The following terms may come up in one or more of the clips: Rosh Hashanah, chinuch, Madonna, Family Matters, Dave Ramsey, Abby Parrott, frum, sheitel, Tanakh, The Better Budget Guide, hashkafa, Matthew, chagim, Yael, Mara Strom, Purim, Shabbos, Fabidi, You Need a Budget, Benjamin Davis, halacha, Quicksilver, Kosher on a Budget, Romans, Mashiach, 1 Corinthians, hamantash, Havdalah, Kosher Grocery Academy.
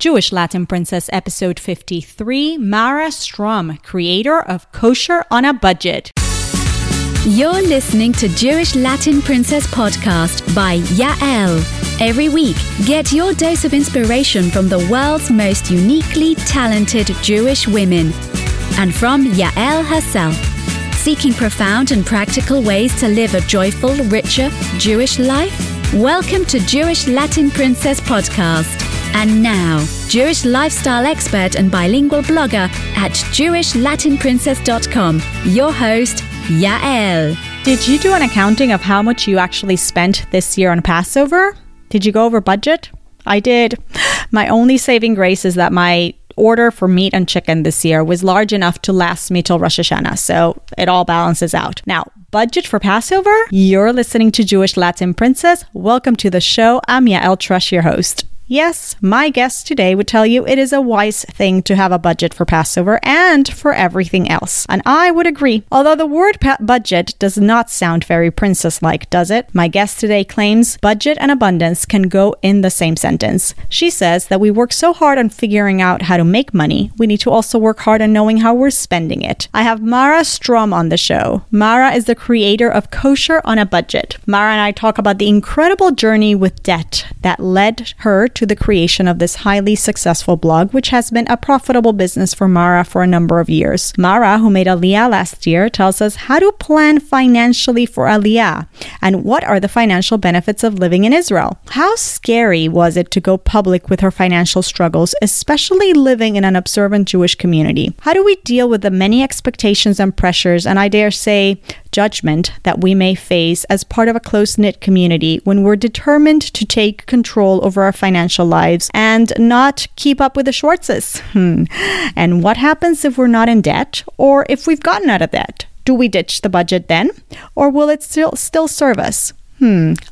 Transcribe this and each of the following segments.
Jewish Latin Princess, episode 53, Mara Strom, creator of Kosher on a Budget. You're listening to Jewish Latin Princess podcast by Yael. Every week, get your dose of inspiration from the world's most uniquely talented Jewish women and from Yael herself, seeking profound and practical ways to live a joyful, richer Jewish life. Welcome to Jewish Latin Princess podcast. And now, Jewish lifestyle expert and bilingual blogger at jewishlatinprincess.com, your host, Yael. Did you do an accounting of how much you actually spent this year on Passover? Did you go over budget? I did. My only saving grace is that my order for meat and chicken this year was large enough to last me till Rosh Hashanah, so it all balances out. Now, budget for Passover? You're listening to Jewish Latin Princess. Welcome to the show. I'm Yael Trush, your host. Yes, my guest today would tell you it is a wise thing to have a budget for Passover and for everything else. And I would agree. Although the word budget does not sound very princess-like, does it? My guest today claims budget and abundance can go in the same sentence. She says that we work so hard on figuring out how to make money, we need to also work hard on knowing how we're spending it. I have Mara Strom on the show. Mara is the creator of Kosher on a Budget. Mara and I talk about the incredible journey with debt that led her to the creation of this highly successful blog, which has been a profitable business for Mara for a number of years. Mara, who made Aliyah last year, tells us how to plan financially for Aliyah and what are the financial benefits of living in Israel. How scary was it to go public with her financial struggles, especially living in an observant Jewish community? How do we deal with the many expectations and pressures, and I dare say judgment, that we may face as part of a close-knit community when we're determined to take control over our financial lives and not keep up with the Schwartzes? And what happens if we're not in debt or if we've gotten out of debt? Do we ditch the budget then? Or will it still serve us?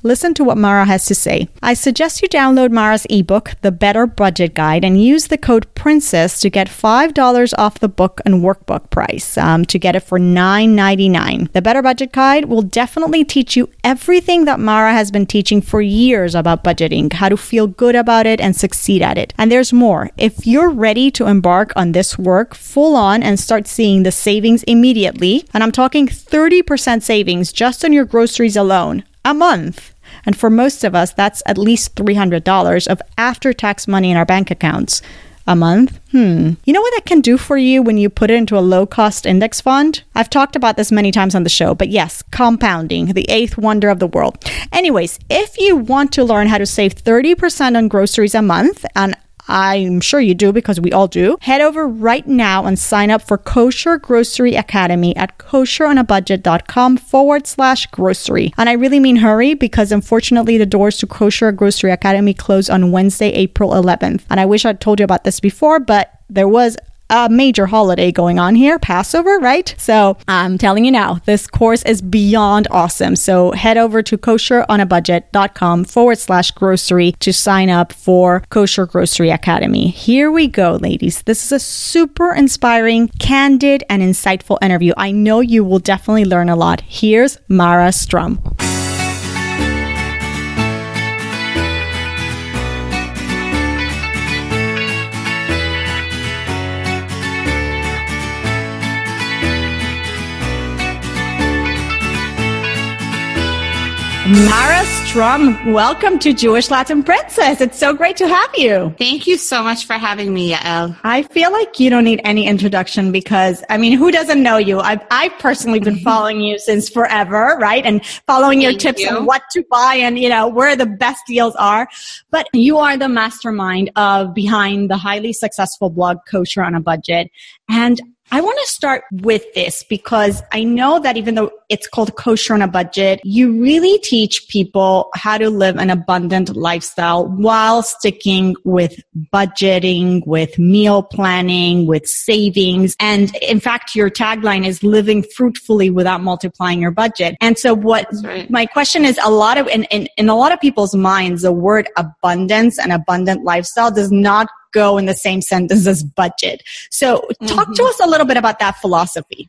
Listen to what Mara has to say. I suggest you download Mara's ebook, The Better Budget Guide, and use the code PRINCESS to get $5 off the book and workbook price, to get it for $9.99. The Better Budget Guide will definitely teach you everything that Mara has been teaching for years about budgeting, how to feel good about it and succeed at it. And there's more. If you're ready to embark on this work full on and start seeing the savings immediately, and I'm talking 30% savings just on your groceries alone, a month. And for most of us, that's at least $300 of after-tax money in our bank accounts. A month? You know what that can do for you when you put it into a low-cost index fund? I've talked about this many times on the show, but yes, compounding, the eighth wonder of the world. Anyways, if you want to learn how to save 30% on groceries a month, and I'm sure you do because we all do, head over right now and sign up for Kosher Grocery Academy at kosheronabudget.com/grocery. And I really mean hurry, because unfortunately the doors to Kosher Grocery Academy close on Wednesday, April 11th. And I wish I'd told you about this before, but there was a major holiday going on here, Passover, right? So I'm telling you now, this course is beyond awesome. So head over to kosheronabudget.com/grocery to sign up for Kosher Grocery Academy. Here we go, ladies. This is a super inspiring, candid, and insightful interview. I know you will definitely learn a lot. Here's Mara Strom. Mara Strom, welcome to Jewish Latin Princess. It's so great to have you. Thank you so much for having me, Yael. I feel like you don't need any introduction because, I mean, who doesn't know you? I've personally been following you since forever, right? And following your tips on what to buy and, you know, where the best deals are. But you are the mastermind behind the highly successful blog Kosher on a Budget. And I want to start with this because I know that even though it's called Kosher on a Budget, you really teach people how to live an abundant lifestyle while sticking with budgeting, with meal planning, with savings. And in fact, your tagline is living fruitfully without multiplying your budget. And so my question is, in a lot of people's minds, the word abundance and abundant lifestyle does not go in the same sentence as budget. So talk to us a little bit about that philosophy.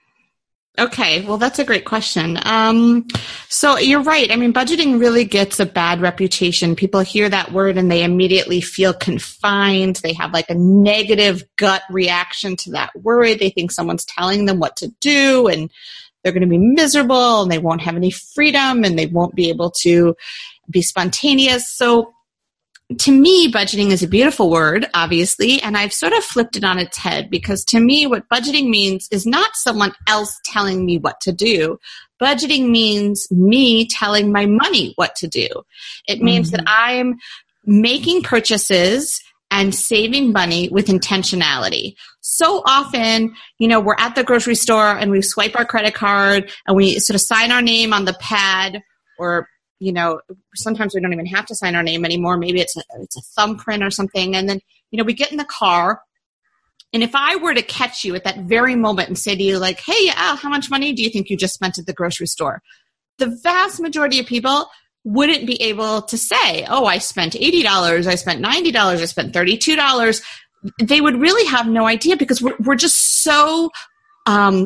Okay. Well, that's a great question. So you're right. I mean, budgeting really gets a bad reputation. People hear that word and they immediately feel confined. They have like a negative gut reaction to that word. They think someone's telling them what to do and they're going to be miserable and they won't have any freedom and they won't be able to be spontaneous. So to me, budgeting is a beautiful word, obviously, and I've sort of flipped it on its head because to me, what budgeting means is not someone else telling me what to do. Budgeting means me telling my money what to do. It means that I'm making purchases and saving money with intentionality. So often, you know, we're at the grocery store and we swipe our credit card and we sort of sign our name on the pad, or you know, sometimes we don't even have to sign our name anymore. Maybe it's a thumbprint or something. And then, you know, we get in the car. And if I were to catch you at that very moment and say to you, like, hey, Yael, how much money do you think you just spent at the grocery store? The vast majority of people wouldn't be able to say, oh, I spent $80, I spent $90, I spent $32. They would really have no idea because we're just so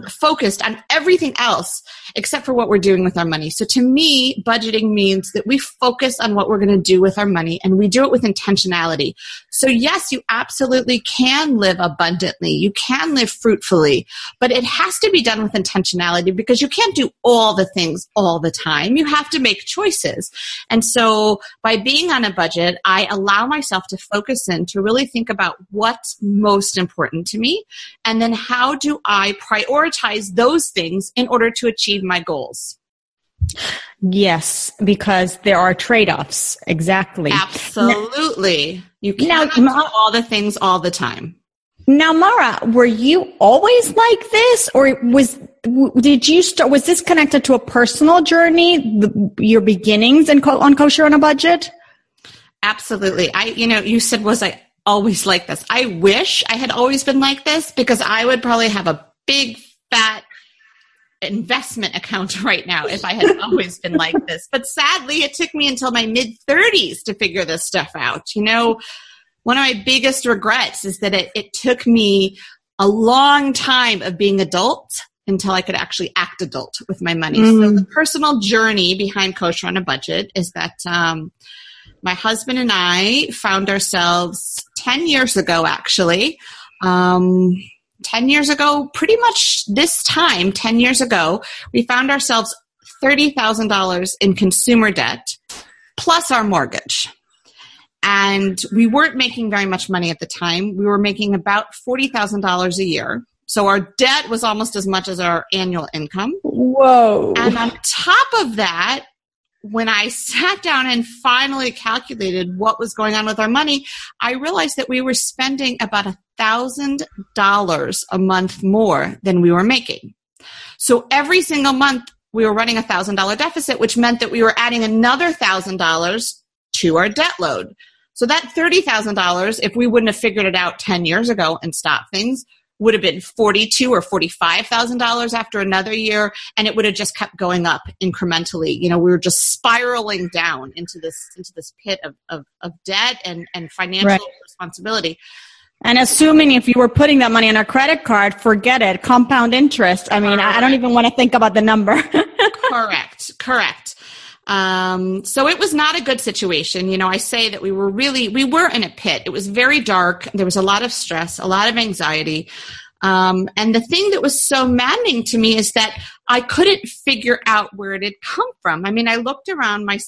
focused on everything else except for what we're doing with our money. So to me, budgeting means that we focus on what we're going to do with our money and we do it with intentionality. So yes, you absolutely can live abundantly. You can live fruitfully, but it has to be done with intentionality because you can't do all the things all the time. You have to make choices. And so by being on a budget, I allow myself to focus in, to really think about what's most important to me and then how do I prioritize those things in order to achieve my goals. Yes, because there are trade-offs. Exactly. Absolutely. You cannot do all the things all the time. Now, Mara, were you always like this, or was this connected to a personal journey, your beginnings on Kosher on a Budget? Absolutely. You said, was I always like this? I wish I had always been like this because I would probably have a big fat investment account right now if I had always been like this. But sadly, it took me until my mid-30s to figure this stuff out. You know, one of my biggest regrets is that it took me a long time of being adult until I could actually act adult with my money. So the personal journey behind Kosher on a Budget is that my husband and I found ourselves 10 years ago, actually, 10 years ago, pretty much this time, 10 years ago, we found ourselves $30,000 in consumer debt, plus our mortgage. And we weren't making very much money at the time. We were making about $40,000 a year. So our debt was almost as much as our annual income. Whoa. And on top of that, when I sat down and finally calculated what was going on with our money, I realized that we were spending about $1,000 a month more than we were making. So every single month we were running $1,000 deficit, which meant that we were adding another $1,000 to our debt load. So that $30,000, if we wouldn't have figured it out 10 years ago and stopped things, would have been $42,000 or $45,000 after another year, and it would have just kept going up incrementally. You know, we were just spiraling down into this pit of debt and financial responsibility. And assuming if you were putting that money on a credit card, forget it, compound interest. I mean, I don't even want to think about the number. Correct. So it was not a good situation. You know, I say that we were in a pit. It was very dark. There was a lot of stress, a lot of anxiety. And the thing that was so maddening to me is that I couldn't figure out where it had come from. I mean, I looked around my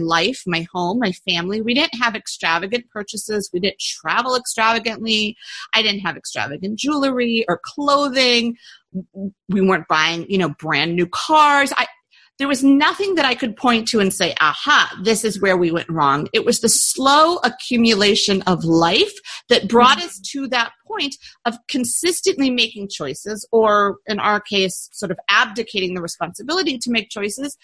life, my home, my family. We didn't have extravagant purchases. We didn't travel extravagantly. I didn't have extravagant jewelry or clothing. We weren't buying, you know, brand new cars. There was nothing that I could point to and say, aha, this is where we went wrong. It was the slow accumulation of life that brought us to that point of consistently making choices, or in our case, sort of abdicating the responsibility to make choices,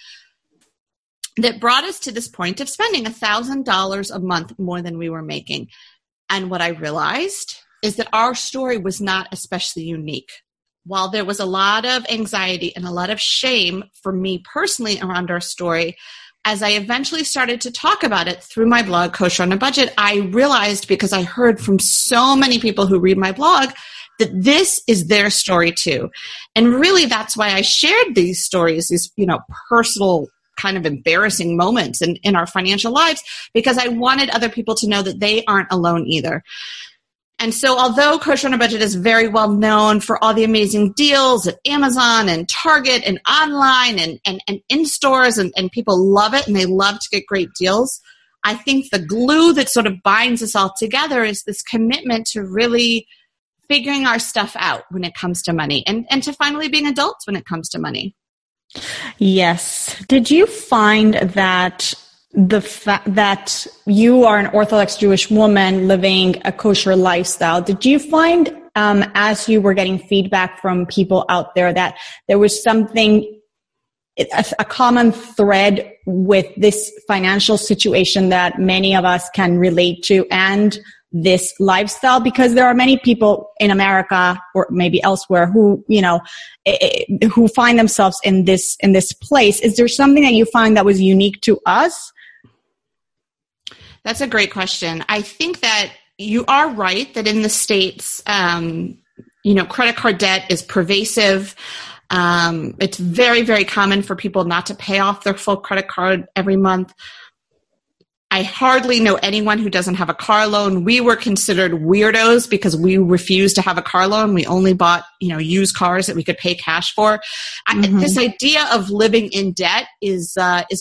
that brought us to this point of spending $1,000 a month more than we were making. And what I realized is that our story was not especially unique. While there was a lot of anxiety and a lot of shame for me personally around our story, as I eventually started to talk about it through my blog, Kosher on a Budget, I realized, because I heard from so many people who read my blog, that this is their story too. And really, that's why I shared these stories, these, you know, personal kind of embarrassing moments in our financial lives, because I wanted other people to know that they aren't alone either. And so although Kosher on a Budget is very well known for all the amazing deals at Amazon and Target and online and in stores, and people love it and they love to get great deals, I think the glue that sort of binds us all together is this commitment to really figuring our stuff out when it comes to money, and to finally being adults when it comes to money. Yes. Did you find that the fact that you are an Orthodox Jewish woman living a kosher lifestyle, did you find as you were getting feedback from people out there that there was something, a common thread with this financial situation that many of us can relate to and this lifestyle? Because there are many people in America or maybe elsewhere who, you know, who find themselves in this place. Is there something that you find that was unique to us? That's a great question. I think that you are right that in the States, you know, credit card debt is pervasive. It's very, very common for people not to pay off their full credit card every month. I hardly know anyone who doesn't have a car loan. We were considered weirdos because we refused to have a car loan. We only bought, you know, used cars that we could pay cash for. Mm-hmm. This idea of living in debt is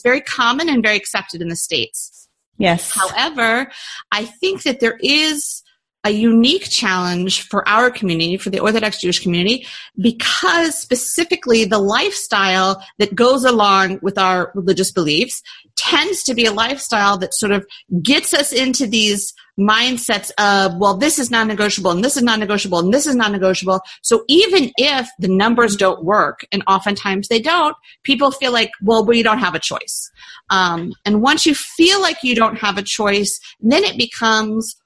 very common and very accepted in the States. Yes. However, I think that there is a unique challenge for our community, for the Orthodox Jewish community, because specifically the lifestyle that goes along with our religious beliefs tends to be a lifestyle that sort of gets us into these mindsets of, well, this is non-negotiable, and this is non-negotiable, and this is non-negotiable. So even if the numbers don't work, and oftentimes they don't, people feel like, well, we don't have a choice. And once you feel like you don't have a choice, then it becomes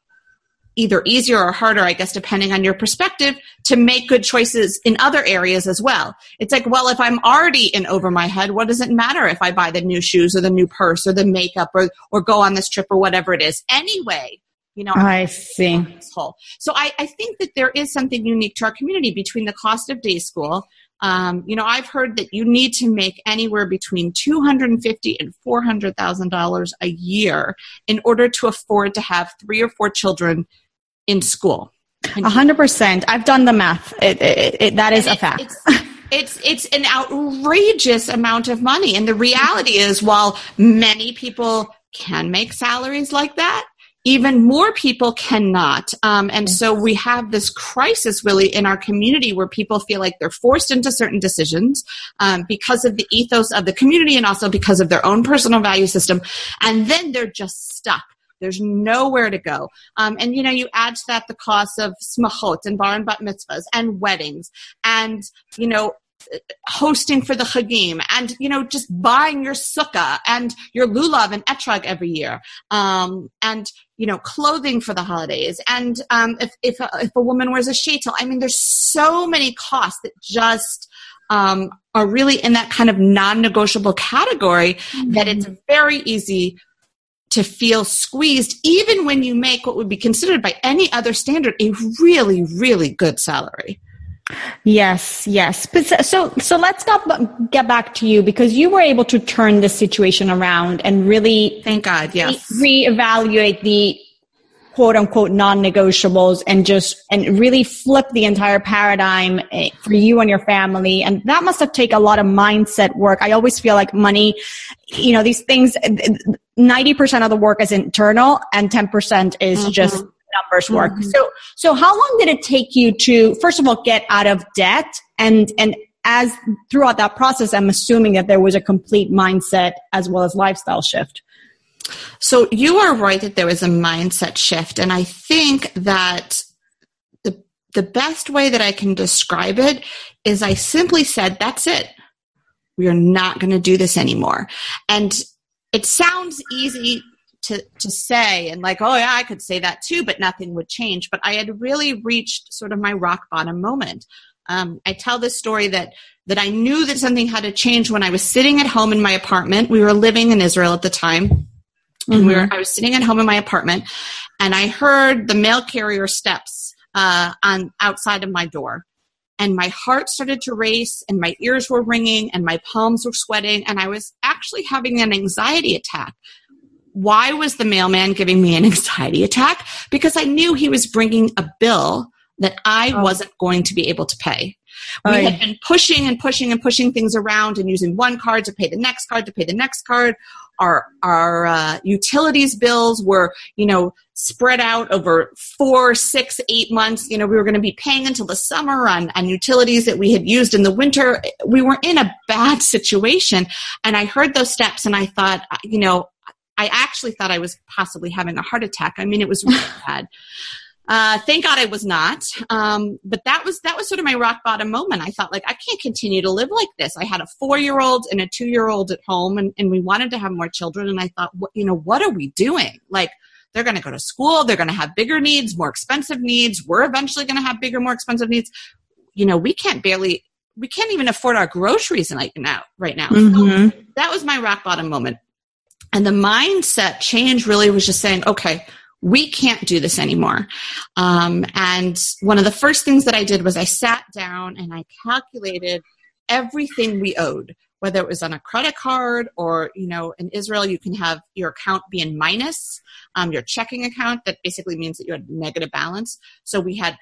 either easier or harder, I guess, depending on your perspective, to make good choices in other areas as well. It's like, well, if I'm already in over my head, what does it matter if I buy the new shoes or the new purse or the makeup or go on this trip or whatever it is? Anyway, you know, I see. So I think that there is something unique to our community between the cost of day school. You know, I've heard that you need to make anywhere between $250,000 and $400,000 a year in order to afford to have 3 or 4 children in school. 100%. I've done the math. That is a fact. It's an outrageous amount of money. And the reality is, while many people can make salaries like that, even more people cannot. And so we have this crisis really in our community where people feel like they're forced into certain decisions because of the ethos of the community and also because of their own personal value system. And then they're just stuck. There's nowhere to go. And, you know, you add to that the cost of smachot and bar and bat mitzvahs and weddings and, you know, hosting for the chagim and, you know, just buying your sukkah and your lulav and etrog every year. And, you know, clothing for the holidays. And if a woman wears a sheitel, I mean, there's so many costs that just are really in that kind of non-negotiable category that it's very easy to feel squeezed, even when you make what would be considered by any other standard a really, really good salary. Yes, yes. But so let's get back to you, because you were able to turn this situation around and really, thank God, yes, reevaluate the quote unquote non-negotiables and really flip the entire paradigm for you and your family. And that must have taken a lot of mindset work. I always feel like money, you know, these things, 90% of the work is internal and 10% is just numbers work. So how long did it take you to, first of all, get out of debt? And as throughout that process, I'm assuming that there was a complete mindset as well as lifestyle shift. So you are right that there was a mindset shift. And I think that the best way that I can describe it is I simply said, that's it. We are not going to do this anymore. And it sounds easy to say and like, oh yeah, I could say that too, but nothing would change. But I had really reached sort of my rock bottom moment. I tell this story that I knew that something had to change when I was sitting at home in my apartment. We were living in Israel at the time. And I was sitting at home in my apartment and I heard the mail carrier steps on outside of my door. And my heart started to race, and my ears were ringing, and my palms were sweating, and I was actually having an anxiety attack. Why was the mailman giving me an anxiety attack? Because I knew he was bringing a bill that I wasn't going to be able to pay. We had been pushing and pushing and pushing things around and using one card to pay the next card, Our utilities bills were, spread out over 4, 6, 8 months. We were going to be paying until the summer on utilities that we had used in the winter. We were in a bad situation. And I heard those steps and I thought, I actually thought I was possibly having a heart attack. I mean, it was really bad. Thank God I was not. But that was sort of my rock bottom moment. I thought, I can't continue to live like this. I had a 4-year-old and a 2-year-old at home, and we wanted to have more children. And I thought, what are we doing? They're going to go to school. They're going to have bigger needs, more expensive needs. We're eventually going to have bigger, more expensive needs. We can't even afford our groceries right now. Mm-hmm. So that was my rock bottom moment. And the mindset change really was just saying, okay, we can't do this anymore. And one of the first things that I did was I sat down and I calculated everything we owed, whether it was on a credit card or, in Israel, you can have your account be in minus, your checking account. That basically means that you had negative balance. So we had,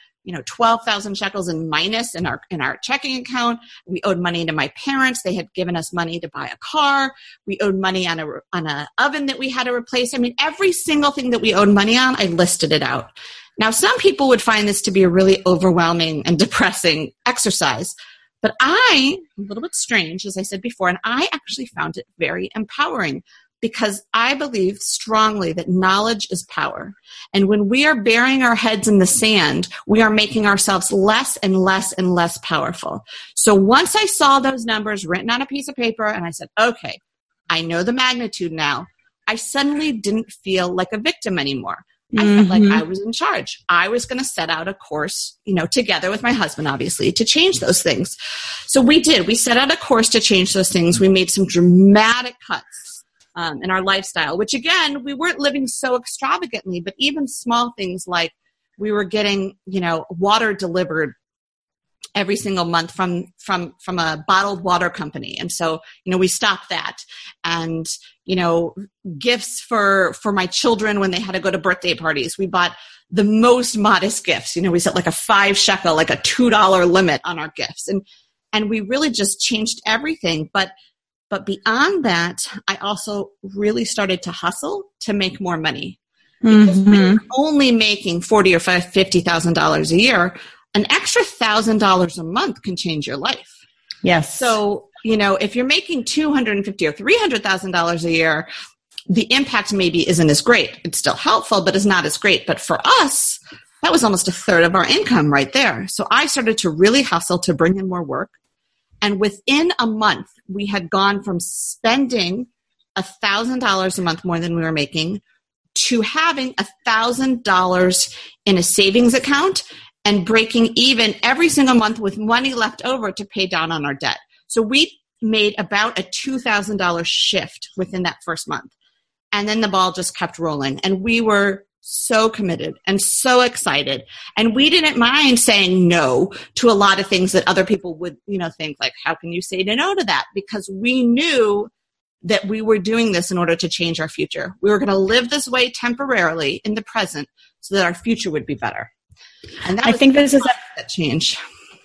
12,000 shekels in minus in our checking account. We owed money to my parents. They had given us money to buy a car. We owed money on a oven that we had to replace. I mean, every single thing that we owed money on, I listed it out. Now, some people would find this to be a really overwhelming and depressing exercise, but a little bit strange, as I said before, and I actually found it very empowering, because I believe strongly that knowledge is power. And when we are burying our heads in the sand, we are making ourselves less and less and less powerful. So once I saw those numbers written on a piece of paper and I said, okay, I know the magnitude now, I suddenly didn't feel like a victim anymore. I felt like I was in charge. I was going to set out a course, together with my husband, obviously, to change those things. So we did. We set out a course to change those things. We made some dramatic cuts in our lifestyle, which again, we weren't living so extravagantly, but even small things like we were getting, water delivered every single month from a bottled water company. And so, we stopped that, and, gifts for my children when they had to go to birthday parties, we bought the most modest gifts. We set a 5 shekel, a $2 limit on our gifts. And we really just changed everything. But beyond that, I also really started to hustle to make more money. Because when you're only making $40,000 or $50,000 a year, an extra $1,000 a month can change your life. Yes. So, if you're making $250,000 or $300,000 a year, the impact maybe isn't as great. It's still helpful, but it's not as great. But for us, that was almost a third of our income right there. So I started to really hustle to bring in more work. And within a month, we had gone from spending $1,000 a month more than we were making to having $1,000 in a savings account and breaking even every single month with money left over to pay down on our debt. So we made about a $2,000 shift within that first month. And then the ball just kept rolling. And we were so committed and so excited. And we didn't mind saying no to a lot of things that other people would, think how can you say no to that? Because we knew that we were doing this in order to change our future. We were going to live this way temporarily in the present so that our future would be better. And that I think this is that change.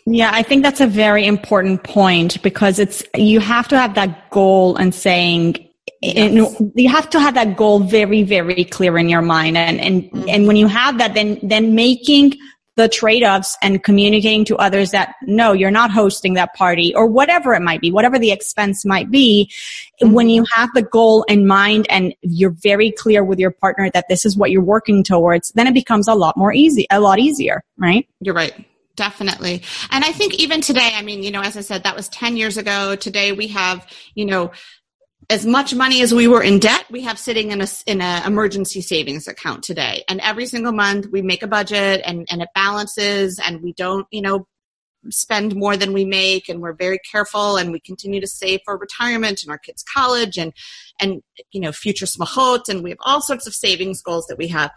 Yeah, I think that's a very important point, because you have to have that goal and saying, yes. You have to have that goal very, very clear in your mind. And when you have that, then making the trade-offs and communicating to others that, no, you're not hosting that party, or whatever it might be, whatever the expense might be, when you have the goal in mind and you're very clear with your partner that this is what you're working towards, then it becomes a lot easier, right? You're right. Definitely. And I think even today, as I said, that was 10 years ago. Today we have, as much money as we were in debt, we have sitting in a emergency savings account today. And every single month we make a budget and it balances, and we don't, spend more than we make, and we're very careful, and we continue to save for retirement and our kids' college and future smachot, and we have all sorts of savings goals that we have.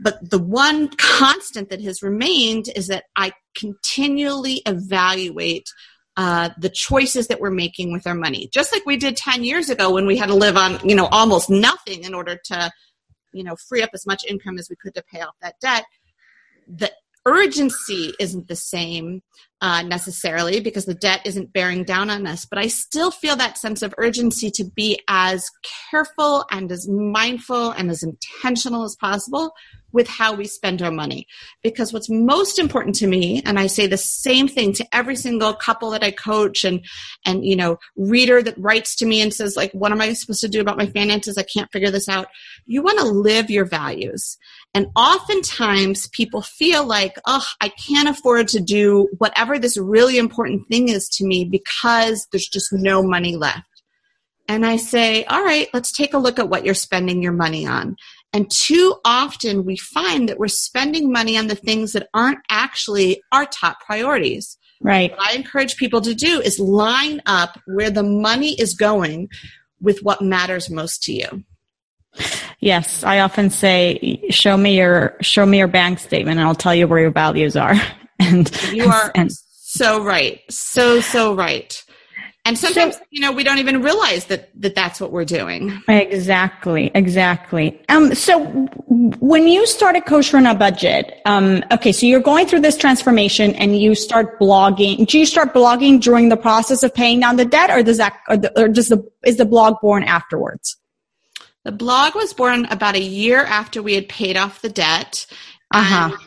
But the one constant that has remained is that I continually evaluate the choices that we're making with our money, just like we did 10 years ago when we had to live on, almost nothing in order to, free up as much income as we could to pay off that debt. The urgency isn't the same necessarily because the debt isn't bearing down on us, but I still feel that sense of urgency to be as careful and as mindful and as intentional as possible with how we spend our money. Because what's most important to me, and I say the same thing to every single couple that I coach and reader that writes to me and says, like, what am I supposed to do about my finances? I can't figure this out. You want to live your values. And oftentimes people feel like, I can't afford to do whatever this really important thing is to me because there's just no money left. And I say, all right, let's take a look at what you're spending your money on. And too often we find that we're spending money on the things that aren't actually our top priorities. Right. What I encourage people to do is line up where the money is going with what matters most to you. Yes. I often say, show me your bank statement and I'll tell you where your values are. And you are so right. So right. And sometimes, we don't even realize that that's what we're doing. Exactly. So when you started Kosher on a Budget, so you're going through this transformation and you start blogging. Do you start blogging during the process of paying down the debt, or is the blog born afterwards? The blog was born about a year after we had paid off the debt. At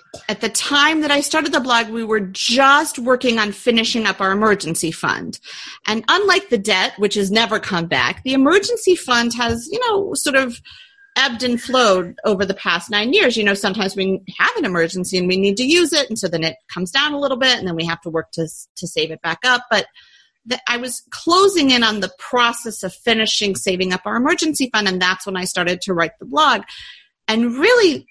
the time that I started the blog, we were just working on finishing up our emergency fund. And unlike the debt, which has never come back, the emergency fund has, sort of ebbed and flowed over the past 9 years. Sometimes we have an emergency and we need to use it. And so then it comes down a little bit and then we have to work to save it back up. But I was closing in on the process of finishing saving up our emergency fund. And that's when I started to write the blog. And really,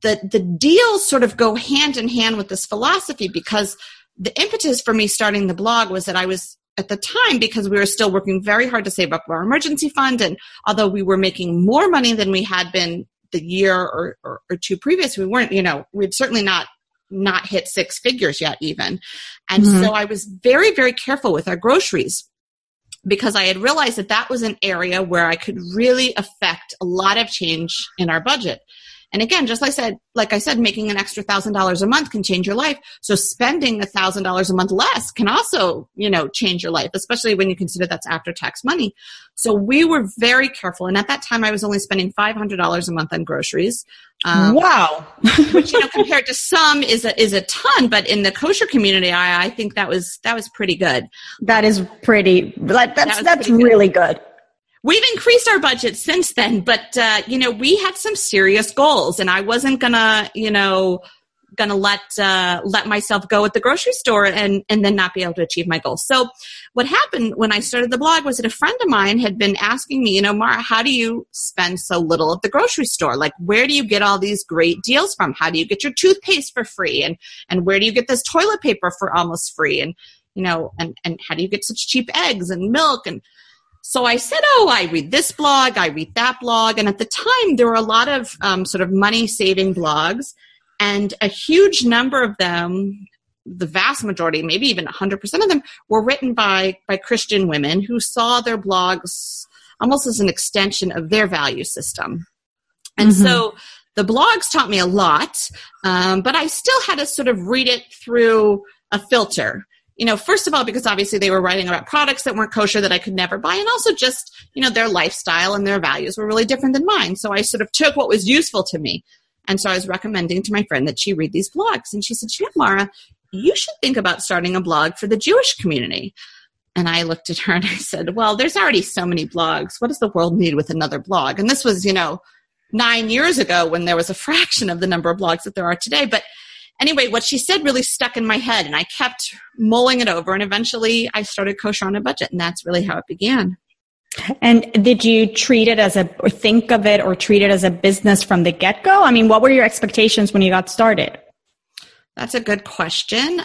the deals sort of go hand in hand with this philosophy, because the impetus for me starting the blog was that I was, at the time, because we were still working very hard to save up our emergency fund. And although we were making more money than we had been the year or two previous, we weren't, we'd certainly not hit six figures yet even. And so I was very, very careful with our groceries, because I had realized that was an area where I could really affect a lot of change in our budget. And again, just like I said, making an extra $1,000 a month can change your life. So spending $1,000 a month less can also, change your life, especially when you consider that's after-tax money. So we were very careful. And at that time, I was only spending $500 a month on groceries. Wow. Which, compared to some is a ton, but in the kosher community, I think that was pretty good. That is pretty, that's really good. We've increased our budget since then, but, we had some serious goals, and I wasn't gonna let myself go at the grocery store and then not be able to achieve my goals. So what happened when I started the blog was that a friend of mine had been asking me, Mara, how do you spend so little at the grocery store? Like, where do you get all these great deals from? How do you get your toothpaste for free? And where do you get this toilet paper for almost free? And, and how do you get such cheap eggs and milk? And so I said, I read this blog, I read that blog. And at the time, there were a lot of sort of money-saving blogs, and a huge number of them, the vast majority, maybe even 100% of them, were written by Christian women who saw their blogs almost as an extension of their value system. And so the blogs taught me a lot, but I still had to sort of read it through a filter. First of all, because obviously they were writing about products that weren't kosher that I could never buy, and also just, their lifestyle and their values were really different than mine. So I sort of took what was useful to me. And so I was recommending to my friend that she read these blogs. And she said, Mara, you should think about starting a blog for the Jewish community. And I looked at her and I said, well, there's already so many blogs. What does the world need with another blog? And this was, 9 years ago when there was a fraction of the number of blogs that there are today. But anyway, what she said really stuck in my head, and I kept mulling it over, and eventually I started Kosher on a Budget, and that's really how it began. And did you treat it as a business from the get-go? I mean, what were your expectations when you got started? That's a good question.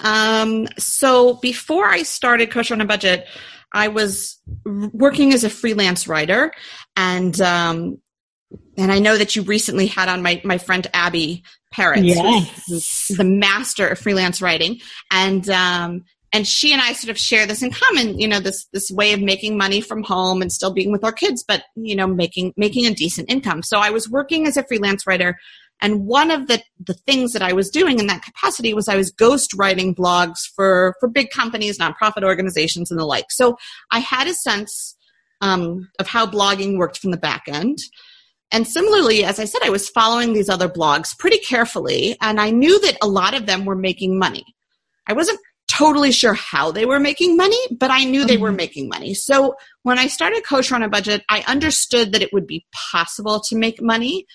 So before I started Kosher on a Budget, I was working as a freelance writer, and And I know that you recently had on my friend Abby Parrott, yes, the master of freelance writing. And she and I sort of share this in common, you know, this way of making money from home and still being with our kids, but, you know, making a decent income. So I was working as a freelance writer. And one of the things that I was doing in that capacity was I was ghostwriting blogs for big companies, nonprofit organizations, and the like. So I had a sense of how blogging worked from the back end. And similarly, as I said, I was following these other blogs pretty carefully, and I knew that a lot of them were making money. I wasn't totally sure how they were making money, but I knew they were making money. So when I started Kosher on a Budget, I understood that it would be possible to make money,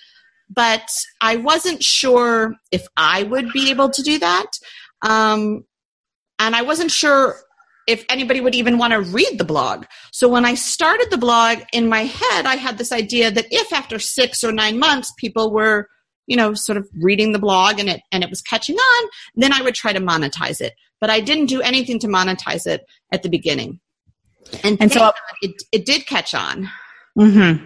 but I wasn't sure if I would be able to do that. And I wasn't sure if anybody would even want to read the blog. So when I started the blog, in my head, I had this idea that if after 6 or 9 months people were, you know, sort of reading the blog and it was catching on, then I would try to monetize it. But I didn't do anything to monetize it at the beginning. And so it did catch on. Mm-hmm.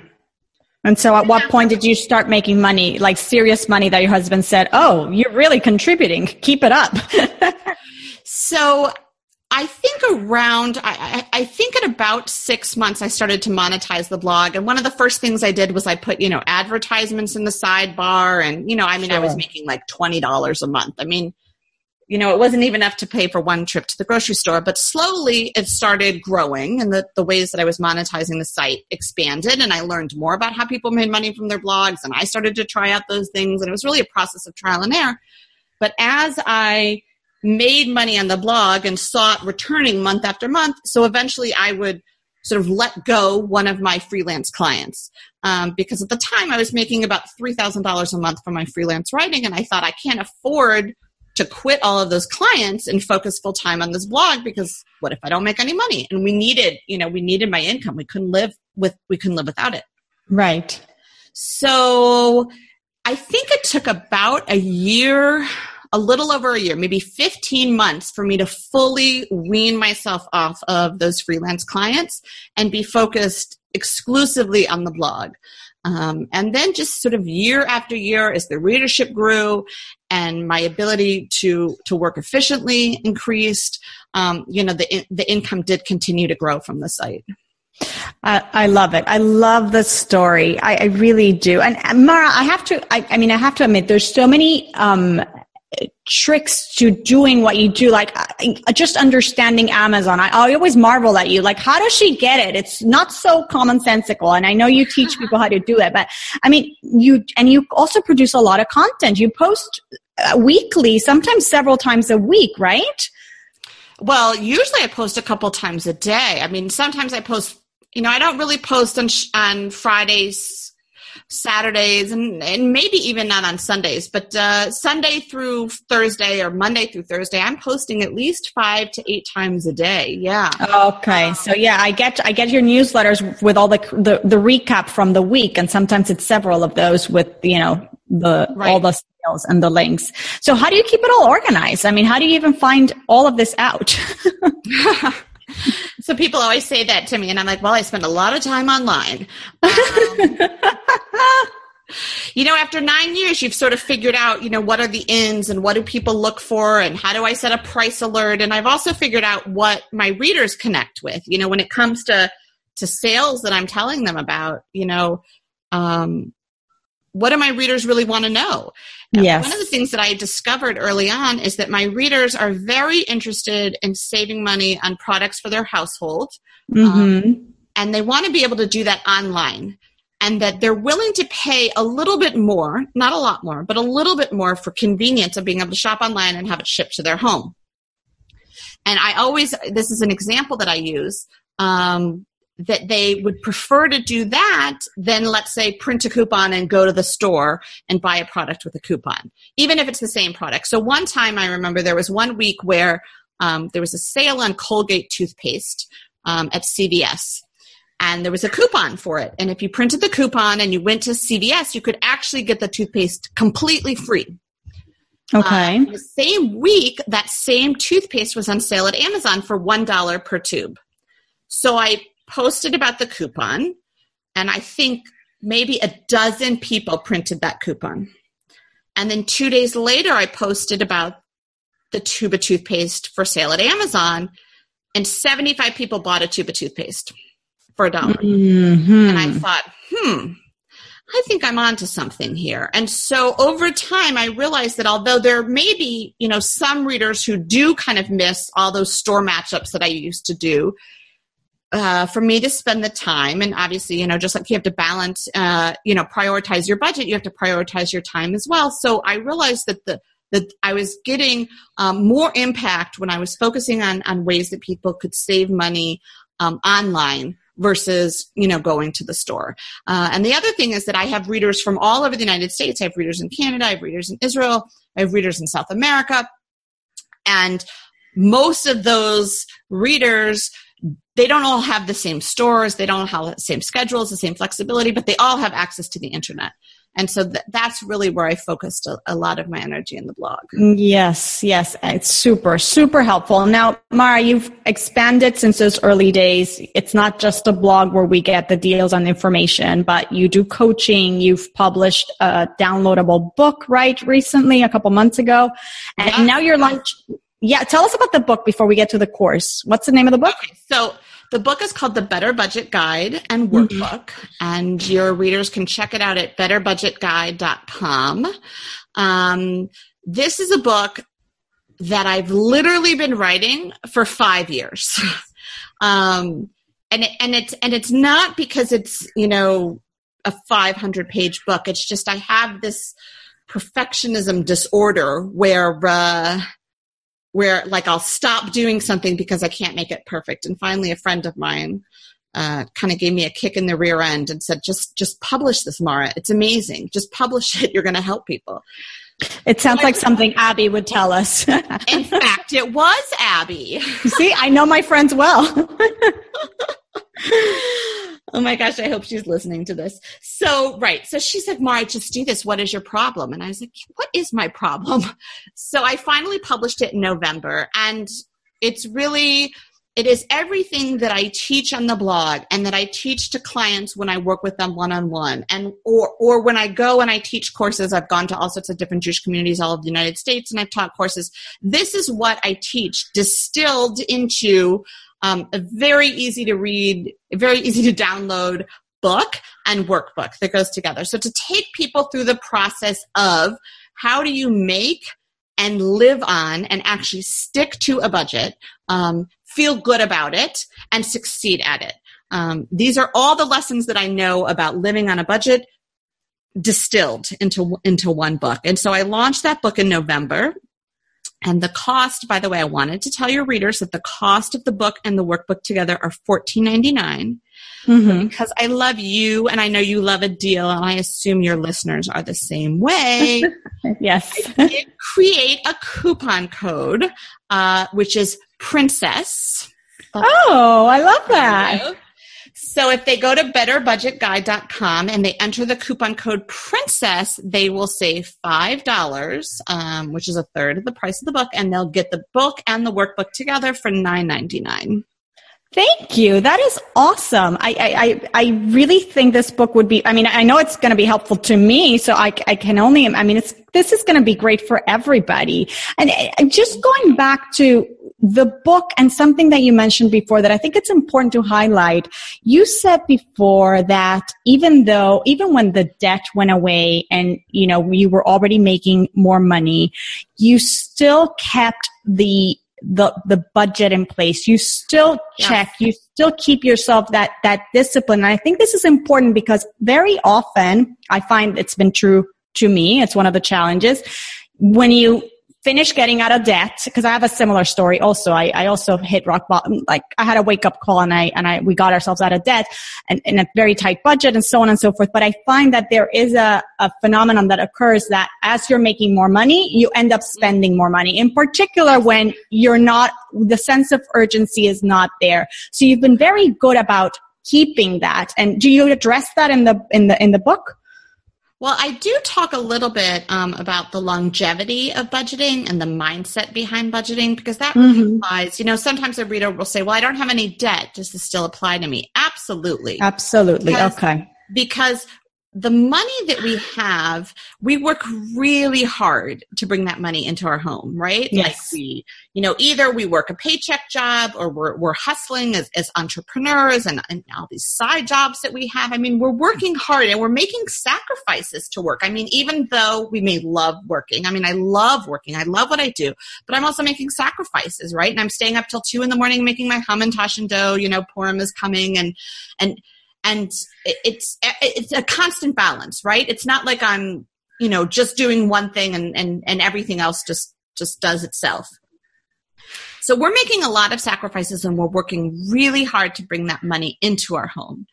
And so at what point did you start making money, like serious money that your husband said, oh, you're really contributing, keep it up? So I think at about 6 months, I started to monetize the blog. And one of the first things I did was I put, you know, advertisements in the sidebar. And, you know, I mean, sure, I was making like $20 a month. I mean, you know, it wasn't even enough to pay for one trip to the grocery store, but slowly it started growing, and the ways that I was monetizing the site expanded, and I learned more about how people made money from their blogs, and I started to try out those things, and it was really a process of trial and error. But as I made money on the blog and saw it returning month after month, so eventually I would sort of let go one of my freelance clients, because at the time I was making about $3,000 a month from my freelance writing, and I thought I can't afford to quit all of those clients and focus full time on this blog, because what if I don't make any money? And we needed my income. We couldn't live without it. Right. So I think it took about a year, a little over a year, maybe 15 months for me to fully wean myself off of those freelance clients and be focused exclusively on the blog. And then just sort of year after year, as the readership grew and my ability to work efficiently increased, you know, the income did continue to grow from the site. I love it. I love the story. I really do. And Mara, I have to admit, there's so many tricks to doing what you do, like just understanding Amazon. I always marvel at you, like, how does she get it? It's not so commonsensical. And I know you teach people how to do it, but I mean, you also produce a lot of content. You post weekly, sometimes several times a week, right? Well, usually I post a couple times a day. I mean, sometimes I post, you know, I don't really post on Fridays, Saturdays, and maybe even not on Sundays, but Sunday through Thursday or Monday through Thursday, I'm posting at least 5 to 8 times a day. Yeah. Okay. So yeah, I get your newsletters with all the recap from the week, and sometimes it's several of those with, you know, all the sales and the links. So how do you keep it all organized? I mean, how do you even find all of this out? So people always say that to me, and I'm like, well, I spend a lot of time online. You know, after 9 years, you've sort of figured out, you know, what are the ins and what do people look for and how do I set a price alert? And I've also figured out what my readers connect with, you know, when it comes to sales that I'm telling them about, you know, what do my readers really want to know? Yes. One of the things that I discovered early on is that my readers are very interested in saving money on products for their household. Mm-hmm. And they want to be able to do that online, and that they're willing to pay a little bit more, not a lot more, but a little bit more for convenience of being able to shop online and have it shipped to their home. And this is an example that I use, that they would prefer to do that than, let's say, print a coupon and go to the store and buy a product with a coupon, even if it's the same product. So one time I remember there was one week where there was a sale on Colgate toothpaste at CVS, and there was a coupon for it. And if you printed the coupon and you went to CVS, you could actually get the toothpaste completely free. Okay. The same week, that same toothpaste was on sale at Amazon for $1 per tube. So I posted about the coupon, and I think maybe a dozen people printed that coupon. And then 2 days later, I posted about the tube of toothpaste for sale at Amazon, and 75 people bought a tube of toothpaste for $1. Mm-hmm. And I thought, I think I'm onto something here. And so over time, I realized that although there may be, some readers who do kind of miss all those store matchups that I used to do, for me to spend the time, and obviously, just like you have to balance, prioritize your budget, you have to prioritize your time as well. So I realized that that I was getting more impact when I was focusing on ways that people could save money online versus, going to the store. And the other thing is that I have readers from all over the United States. I have readers in Canada. I have readers in Israel. I have readers in South America. And most of those readers, they don't all have the same stores. They don't have the same schedules, the same flexibility, but they all have access to the internet. And so that's really where I focused a lot of my energy in the blog. Yes. It's super, super helpful. Now, Mara, you've expanded since those early days. It's not just a blog where we get the deals on information, but you do coaching. You've published a downloadable book, right, recently, a couple months ago. And now you're launching. Yeah, tell us about the book before we get to the course. What's the name of the book? Okay, so the book is called The Better Budget Guide and Workbook, and your readers can check it out at betterbudgetguide.com. This is a book that I've literally been writing for 5 years, and it's not because it's a 500-page book. It's just I have this perfectionism disorder where like I'll stop doing something because I can't make it perfect. And finally, a friend of mine kind of gave me a kick in the rear end and said, just publish this, Mara. It's amazing. Just publish it. You're going to help people. It sounds like something Abby would tell us. In fact, it was Abby. See, I know my friends well. Oh my gosh, I hope she's listening to this. So, right. So she said, Mara, just do this. What is your problem? And I was like, what is my problem? So I finally published it in November. And it is everything that I teach on the blog and that I teach to clients when I work with them one-on-one. And or when I go and I teach courses, I've gone to all sorts of different Jewish communities all over the United States, and I've taught courses. This is what I teach distilled into a very easy to read, very easy to download book and workbook that goes together. So to take people through the process of how do you make and live on and actually stick to a budget, feel good about it, and succeed at it. These are all the lessons that I know about living on a budget distilled into one book. And so I launched that book in November. And the cost, by the way, I wanted to tell your readers that the cost of the book and the workbook together are $14.99 because I love you and I know you love a deal, and I assume your listeners are the same way. Yes. I did create a coupon code, which is Princess. Oh, I love that. So if they go to betterbudgetguide.com and they enter the coupon code Princess, they will save $5, which is a third of the price of the book, and they'll get the book and the workbook together for $9.99. Thank you. That is awesome. I really think this book would be, I know it's going to be helpful to me, so I can only, this is going to be great for everybody. And just going back to the book and something that you mentioned before that I think it's important to highlight, you said before that even when the debt went away and, you were already making more money, you still kept the budget in place. You still check, you still keep yourself that discipline. And I think this is important because very often I find it's been true to me. It's one of the challenges when you finish getting out of debt, because I have a similar story also. I also hit rock bottom. Like I had a wake up call and we got ourselves out of debt and a very tight budget and so on and so forth. But I find that there is a phenomenon that occurs that as you're making more money, you end up spending more money, in particular when the sense of urgency is not there. So you've been very good about keeping that. And do you address that in the book? Well, I do talk a little bit about the longevity of budgeting and the mindset behind budgeting, because that applies. Sometimes a reader will say, well, I don't have any debt. Does this still apply to me? Absolutely. Because the money that we have, we work really hard to bring that money into our home, right? Yes. Like we, you know, either we work a paycheck job or we're hustling as entrepreneurs and all these side jobs that we have. I mean, we're working hard and we're making sacrifices to work. I mean, even though we may love working, I mean, I love working. I love what I do, but I'm also making sacrifices, right? And I'm staying up till 2 a.m. making my hamantash and dough, you know, Purim is coming and it's a constant balance, right? It's not like I'm, you know, just doing one thing and everything else just does itself. So we're making a lot of sacrifices and we're working really hard to bring that money into our home.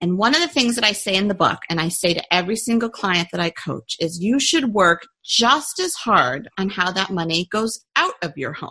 And one of the things that I say in the book, and I say to every single client that I coach, is you should work just as hard on how that money goes out of your home.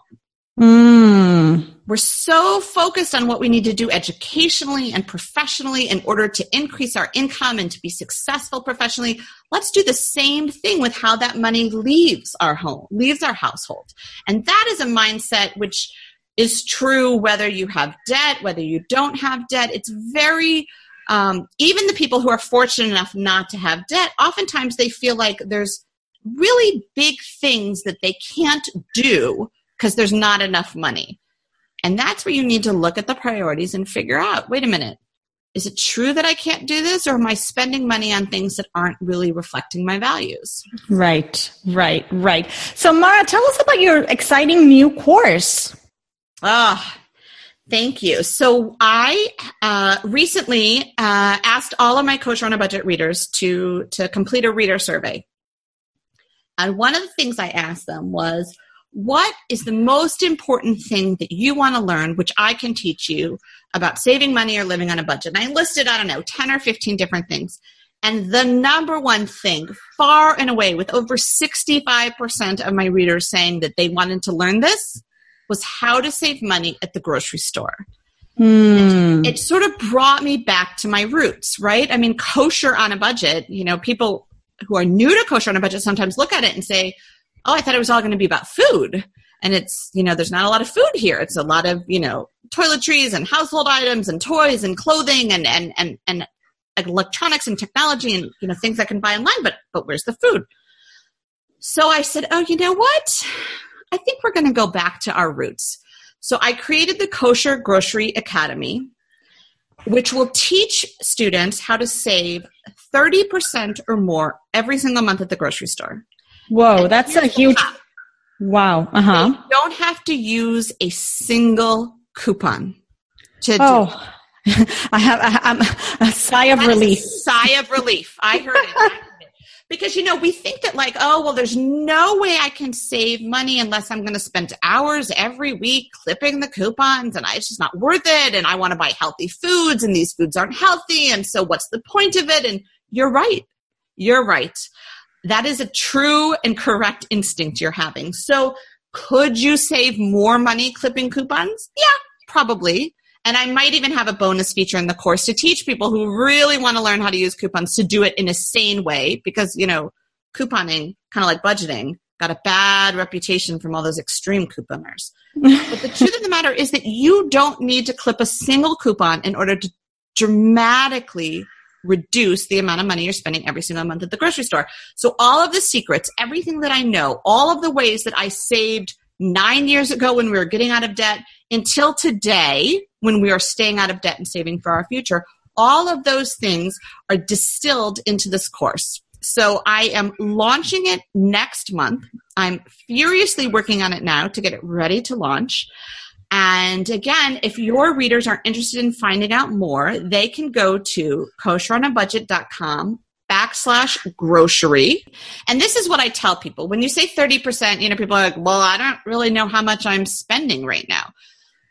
We're so focused on what we need to do educationally and professionally in order to increase our income and to be successful professionally. Let's do the same thing with how that money leaves our home, leaves our household. And that is a mindset which is true whether you have debt, whether you don't have debt. It's very, even the people who are fortunate enough not to have debt, oftentimes they feel like there's really big things that they can't do because there's not enough money. And that's where you need to look at the priorities and figure out, wait a minute, is it true that I can't do this? Or am I spending money on things that aren't really reflecting my values? Right. So Mara, tell us about your exciting new course. Thank you. So I recently asked all of my Kosher on a Budget readers to complete a reader survey. And one of the things I asked them was, what is the most important thing that you want to learn, which I can teach you about saving money or living on a budget? And I listed, 10 or 15 different things. And the number one thing, far and away, with over 65% of my readers saying that they wanted to learn this, was how to save money at the grocery store. It sort of brought me back to my roots, right? I mean, Kosher on a Budget, you know, people who are new to Kosher on a Budget sometimes look at it and say, oh, I thought it was all going to be about food. And it's, you know, there's not a lot of food here. It's a lot of, you know, toiletries and household items and toys and clothing and electronics and technology and, you know, things I can buy online, but where's the food? So I said, oh, you know what? I think we're going to go back to our roots. So I created the Kosher Grocery Academy, which will teach students how to save 30% or more every single month at the grocery store. Whoa, and that's a huge, wow. You don't have to use a single coupon to do it. I'm a sigh of relief. Sigh of relief. I heard it. Because, you know, we think that like, oh, well, there's no way I can save money unless I'm going to spend hours every week clipping the coupons and it's just not worth it. And I want to buy healthy foods and these foods aren't healthy. And so what's the point of it? And you're right. That is a true and correct instinct you're having. So could you save more money clipping coupons? Yeah, probably. And I might even have a bonus feature in the course to teach people who really want to learn how to use coupons to do it in a sane way because, you know, couponing, kind of like budgeting, got a bad reputation from all those extreme couponers. But the truth of the matter is that you don't need to clip a single coupon in order to dramatically reduce the amount of money you're spending every single month at the grocery store. So all of the secrets, everything that I know, all of the ways that I saved 9 years ago when we were getting out of debt until today when we are staying out of debt and saving for our future, all of those things are distilled into this course. So I am launching it next month. I'm furiously working on it now to get it ready to launch. And again, if your readers are interested in finding out more, they can go to kosheronabudget.com/grocery. And this is what I tell people. When you say 30%, you know, people are like, well, I don't really know how much I'm spending right now.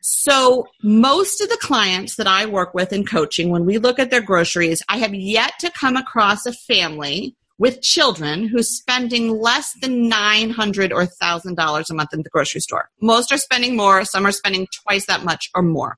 So most of the clients that I work with in coaching, when we look at their groceries, I have yet to come across a family with children who's spending less than $900 or $1,000 a month in the grocery store. Most are spending more. Some are spending twice that much or more.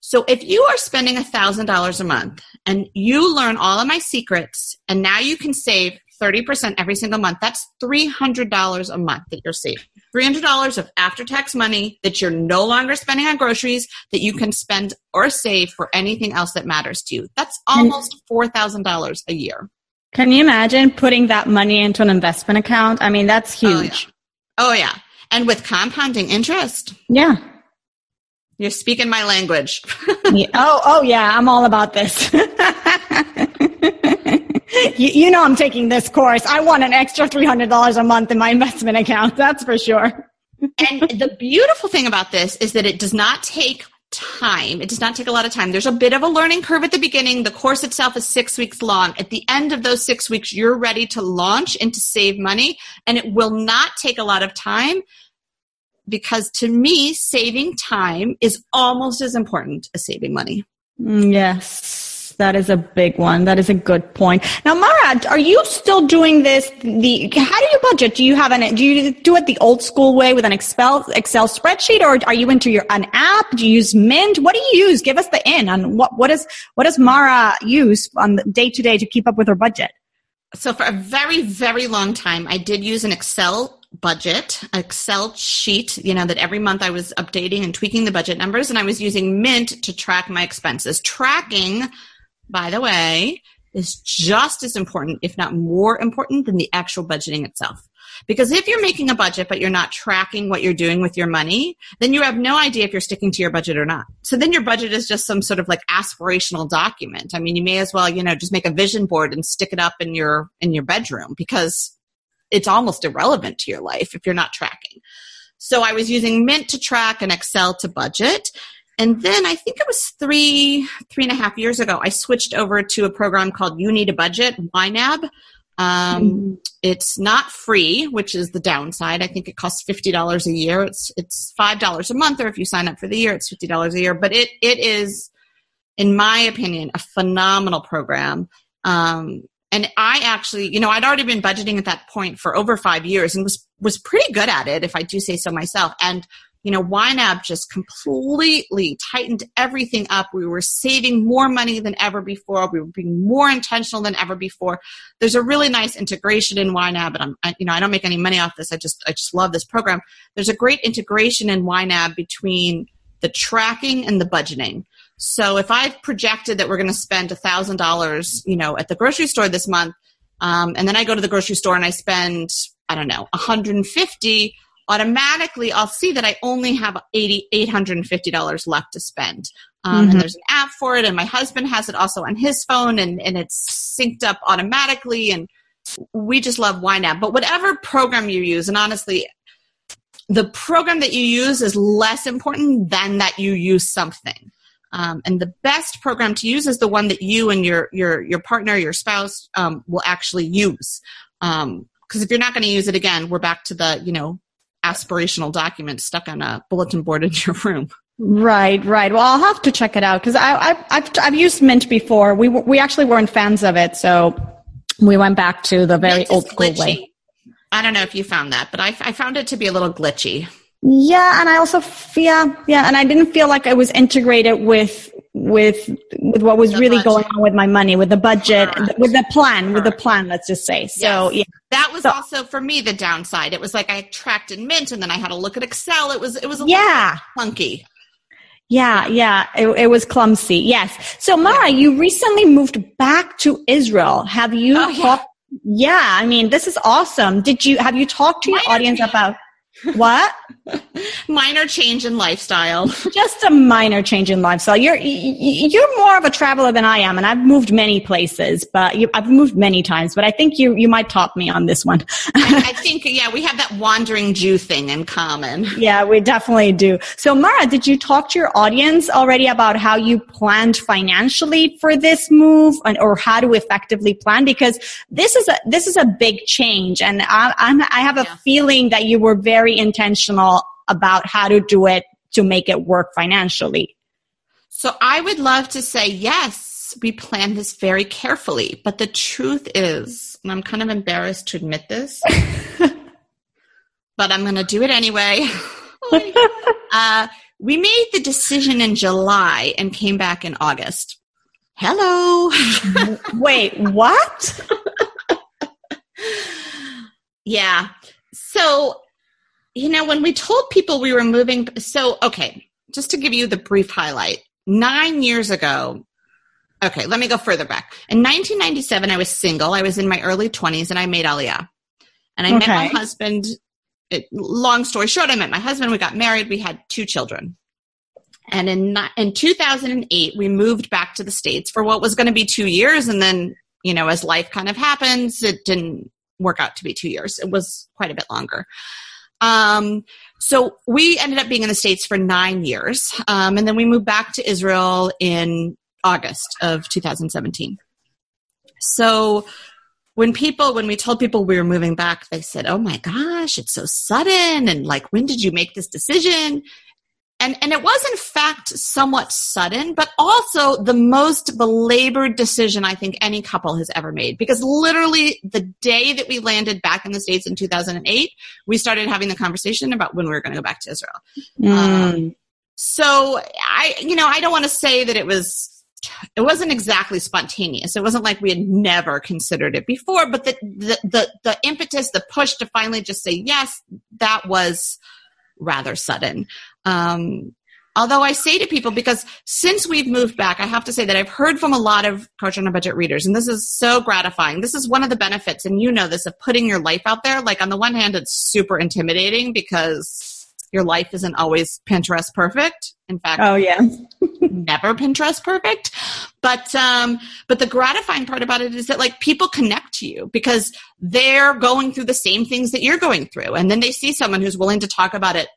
So if you are spending $1,000 a month and you learn all of my secrets and now you can save 30% every single month. That's $300 a month that you're saving. $300 of after-tax money that you're no longer spending on groceries that you can spend or save for anything else that matters to you. That's almost $4,000 a year. Can you imagine putting that money into an investment account? I mean, that's huge. Oh, yeah. Oh, yeah. And with compounding interest. Yeah. You're speaking my language. Yeah. I'm all about this. You know I'm taking this course. I want an extra $300 a month in my investment account. That's for sure. And the beautiful thing about this is that it does not take time. It does not take a lot of time. There's a bit of a learning curve at the beginning. The course itself is 6 weeks long. At the end of those 6 weeks, you're ready to launch and to save money. And it will not take a lot of time because to me, saving time is almost as important as saving money. Yes. That is a big one. That is a good point. Now, Mara, are you still doing this? How do you budget? Do you do it the old school way with an Excel spreadsheet, or are you into an app? Do you use Mint? What do you use? Give us the in on what does Mara use on the day to day to keep up with her budget? So for a very, very long time, I did use an Excel sheet, that every month I was updating and tweaking the budget numbers, and I was using Mint to track my expenses. Tracking, by the way, is just as important, if not more important, than the actual budgeting itself. Because if you're making a budget, but you're not tracking what you're doing with your money, then you have no idea if you're sticking to your budget or not. So then your budget is just some sort of like aspirational document. I mean, you may as well, just make a vision board and stick it up in your bedroom because it's almost irrelevant to your life if you're not tracking. So I was using Mint to track and Excel to budget. And then I think it was three and a half years ago, I switched over to a program called You Need a Budget, YNAB. It's not free, which is the downside. I think it costs $50 a year. It's $5 a month, or if you sign up for the year, it's $50 a year. But it is, in my opinion, a phenomenal program. And I actually, I'd already been budgeting at that point for over 5 years and was pretty good at it, if I do say so myself. And YNAB just completely tightened everything up. We were saving more money than ever before. We were being more intentional than ever before. There's a really nice integration in YNAB, and I don't make any money off this. I just love this program. There's a great integration in YNAB between the tracking and the budgeting. So if I've projected that we're going to spend $1,000, at the grocery store this month, and then I go to the grocery store and I spend, $150. Automatically, I'll see that I only have $850 left to spend. And there's an app for it, and my husband has it also on his phone, and it's synced up automatically, and we just love YNAB. But whatever program you use, and honestly, the program that you use is less important than that you use something. And the best program to use is the one that you and your partner, your spouse, will actually use. Because if you're not going to use it again, we're back to the, aspirational document stuck on a bulletin board in your room. Right. Well, I'll have to check it out because I've used Mint before. We actually weren't fans of it, so we went back to the very old school way. I don't know if you found that, but I found it to be a little glitchy. Yeah, and I also and I didn't feel like I was integrated with what was really going on with my money, with the budget, with the plan, let's just say. So, yes. That was also for me the downside. It was like I tracked in Mint and then I had a look at Excel. It was a little clunky. Yeah. It was clumsy. Yes. So Mara, you recently moved back to Israel. Have you talked? Yeah. I mean, this is awesome. Have you talked to your audience about what? Minor change in lifestyle. Just a minor change in lifestyle. You're more of a traveler than I am, and I've moved many places, but I've moved many times, but I think you might top me on this one. I think, we have that wandering Jew thing in common. Yeah, we definitely do. So Mara, did you talk to your audience already about how you planned financially for this move or how to effectively plan? Because this is a big change, and I have a feeling that you were very intentional about how to do it to make it work financially. So I would love to say, yes, we planned this very carefully. But the truth is, and I'm kind of embarrassed to admit this, but I'm going to do it anyway. We made the decision in July and came back in August. Hello. Wait, what? Yeah. So, you know, when we told people we were moving, so, okay, just to give you the brief highlight, 9 years ago, okay, let me go further back. In 1997, I was single. I was in my early 20s and I made Aliyah. And I met my husband. Long story short, I met my husband. We got married. We had 2 children. And in 2008, we moved back to the States for what was going to be 2 years. And then, you know, as life kind of happens, it didn't work out to be 2 years. It was quite a bit longer. So we ended up being in the States for 9 years. And then we moved back to Israel in August of 2017. So when we told people we were moving back, they said, oh my gosh, it's so sudden. And like, when did you make this decision? And it was in fact somewhat sudden, but also the most belabored decision I think any couple has ever made, because literally the day that we landed back in the States in 2008, we started having the conversation about when we were going to go back to Israel. So I don't want to say that it wasn't exactly spontaneous. It wasn't like we had never considered it before, but the impetus, the push to finally just say yes, that was rather sudden. Although I say to people, because since we've moved back, I have to say that I've heard from a lot of Kosher on a Budget readers, and this is so gratifying. This is one of the benefits, and you know this, of putting your life out there. Like on the one hand, it's super intimidating because your life isn't always Pinterest perfect. In fact, oh yeah, never Pinterest perfect. But the gratifying part about it is that like people connect to you because they're going through the same things that you're going through, and then they see someone who's willing to talk about it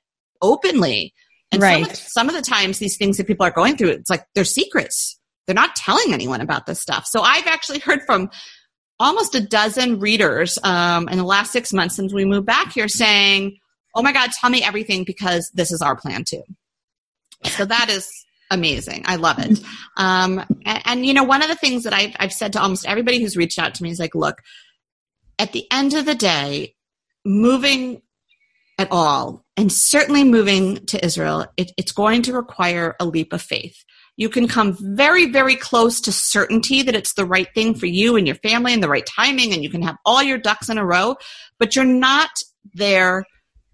openly. And right. Some of the times these things that people are going through, it's like they're secrets. They're not telling anyone about this stuff. So I've actually heard from almost 12 readers in the last 6 months since we moved back here saying, oh my God, tell me everything because this is our plan too. So that is amazing. I love it. And you know, one of the things that I've said to almost everybody who's reached out to me is like, look, at the end of the day, moving at all, and certainly moving to Israel, it's going to require a leap of faith. You can come very, very close to certainty that it's the right thing for you and your family and the right timing, and you can have all your ducks in a row, but you're not there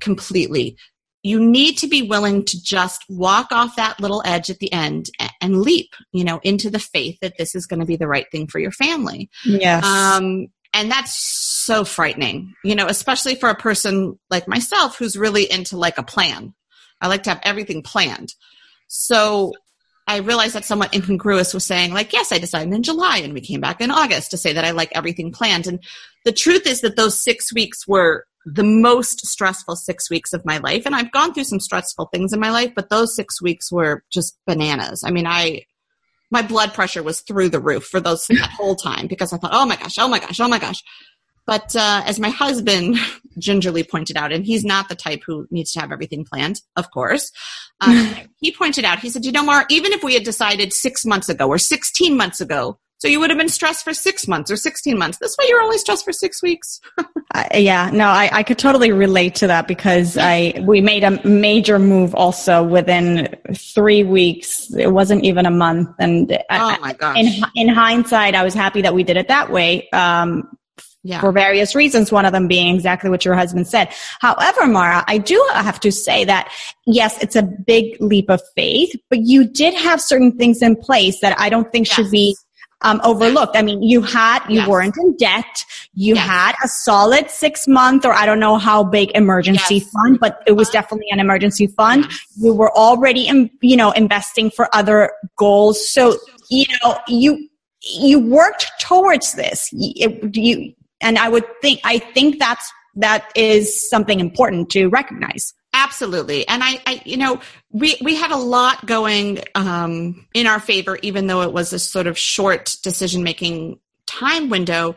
completely. You need to be willing to just walk off that little edge at the end and leap, you know, into the faith that this is going to be the right thing for your family. Yes. And that's so frightening, you know, especially for a person like myself who's really into like a plan. I like to have everything planned. So I realized that's somewhat incongruous with saying like, yes, I decided in July and we came back in August to say that I like everything planned. And the truth is that those 6 weeks were the most stressful 6 weeks of my life. And I've gone through some stressful things in my life, but those 6 weeks were just bananas. I mean, my blood pressure was through the roof for that whole time because I thought, oh my gosh. But as my husband gingerly pointed out, and he's not the type who needs to have everything planned, of course, he pointed out, he said, you know, Mara, even if we had decided 6 months ago or 16 months ago, so you would have been stressed for 6 months or 16 months. This way you're only stressed for 6 weeks. Yeah, no, I could totally relate to that because we made a major move also within 3 weeks. It wasn't even a month. And my gosh. In hindsight, I was happy that we did it that way for various reasons, one of them being exactly what your husband said. However, Mara, I do have to say that, yes, it's a big leap of faith, but you did have certain things in place that I don't think should be overlooked. I mean, you weren't in debt. You had a solid 6 month, or I don't know how big emergency fund, but it was definitely an emergency fund. You were already, investing for other goals. So, you know, you worked towards this. And I think that is something important to recognize. Absolutely. And we had a lot going in our favor, even though it was a sort of short decision-making time window.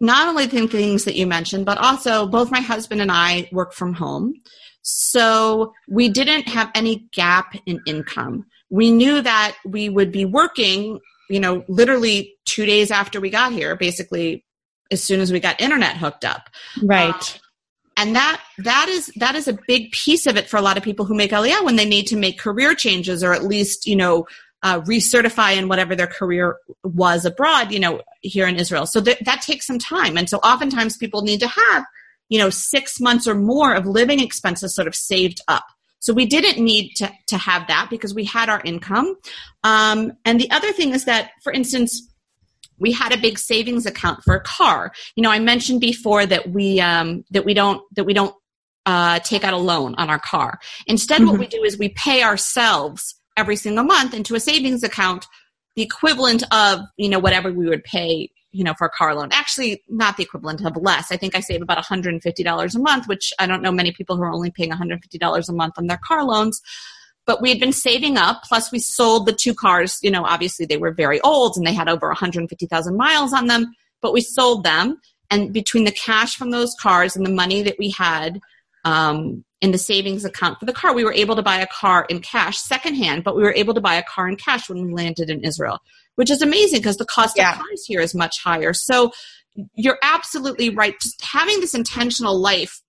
Not only the things that you mentioned, but also both my husband and I work from home. So we didn't have any gap in income. We knew that we would be working, you know, literally 2 days after we got here, basically as soon as we got internet hooked up. Right. And that is a big piece of it for a lot of people who make Aliyah when they need to make career changes or at least, you know, recertify in whatever their career was abroad, you know, here in Israel. So that takes some time. And so oftentimes people need to have, 6 months or more of living expenses sort of saved up. So we didn't need to have that because we had our income. And the other thing is that, for instance, we had a big savings account for a car. I mentioned before that we don't take out a loan on our car. Instead, what we do is we pay ourselves every single month into a savings account, the equivalent of, whatever we would pay, for a car loan. Actually, not the equivalent of less. I think I save about $150 a month, which I don't know many people who are only paying $150 a month on their car loans. But we had been saving up, plus we sold the two cars. Obviously they were very old and they had over 150,000 miles on them, but we sold them. And between the cash from those cars and the money that we had in the savings account for the car, we were able to buy a car in cash, secondhand, but we were able to buy a car in cash when we landed in Israel, which is amazing because the cost of cars here is much higher. So you're absolutely right. Just having this intentional life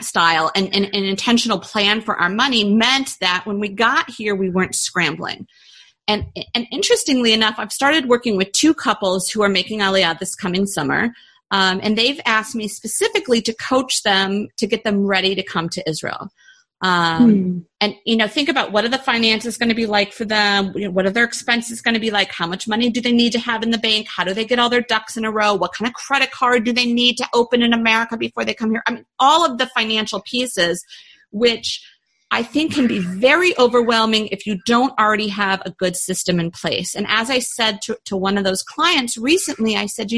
style and an intentional plan for our money meant that when we got here, we weren't scrambling. And interestingly enough, I've started working with two couples who are making Aliyah this coming summer. And they've asked me specifically to coach them to get them ready to come to Israel. And, think about what are the finances going to be like for them? What are their expenses going to be like? How much money do they need to have in the bank? How do they get all their ducks in a row? What kind of credit card do they need to open in America before they come here? I mean, all of the financial pieces, which I think can be very overwhelming if you don't already have a good system in place. And as I said to one of those clients recently, I said,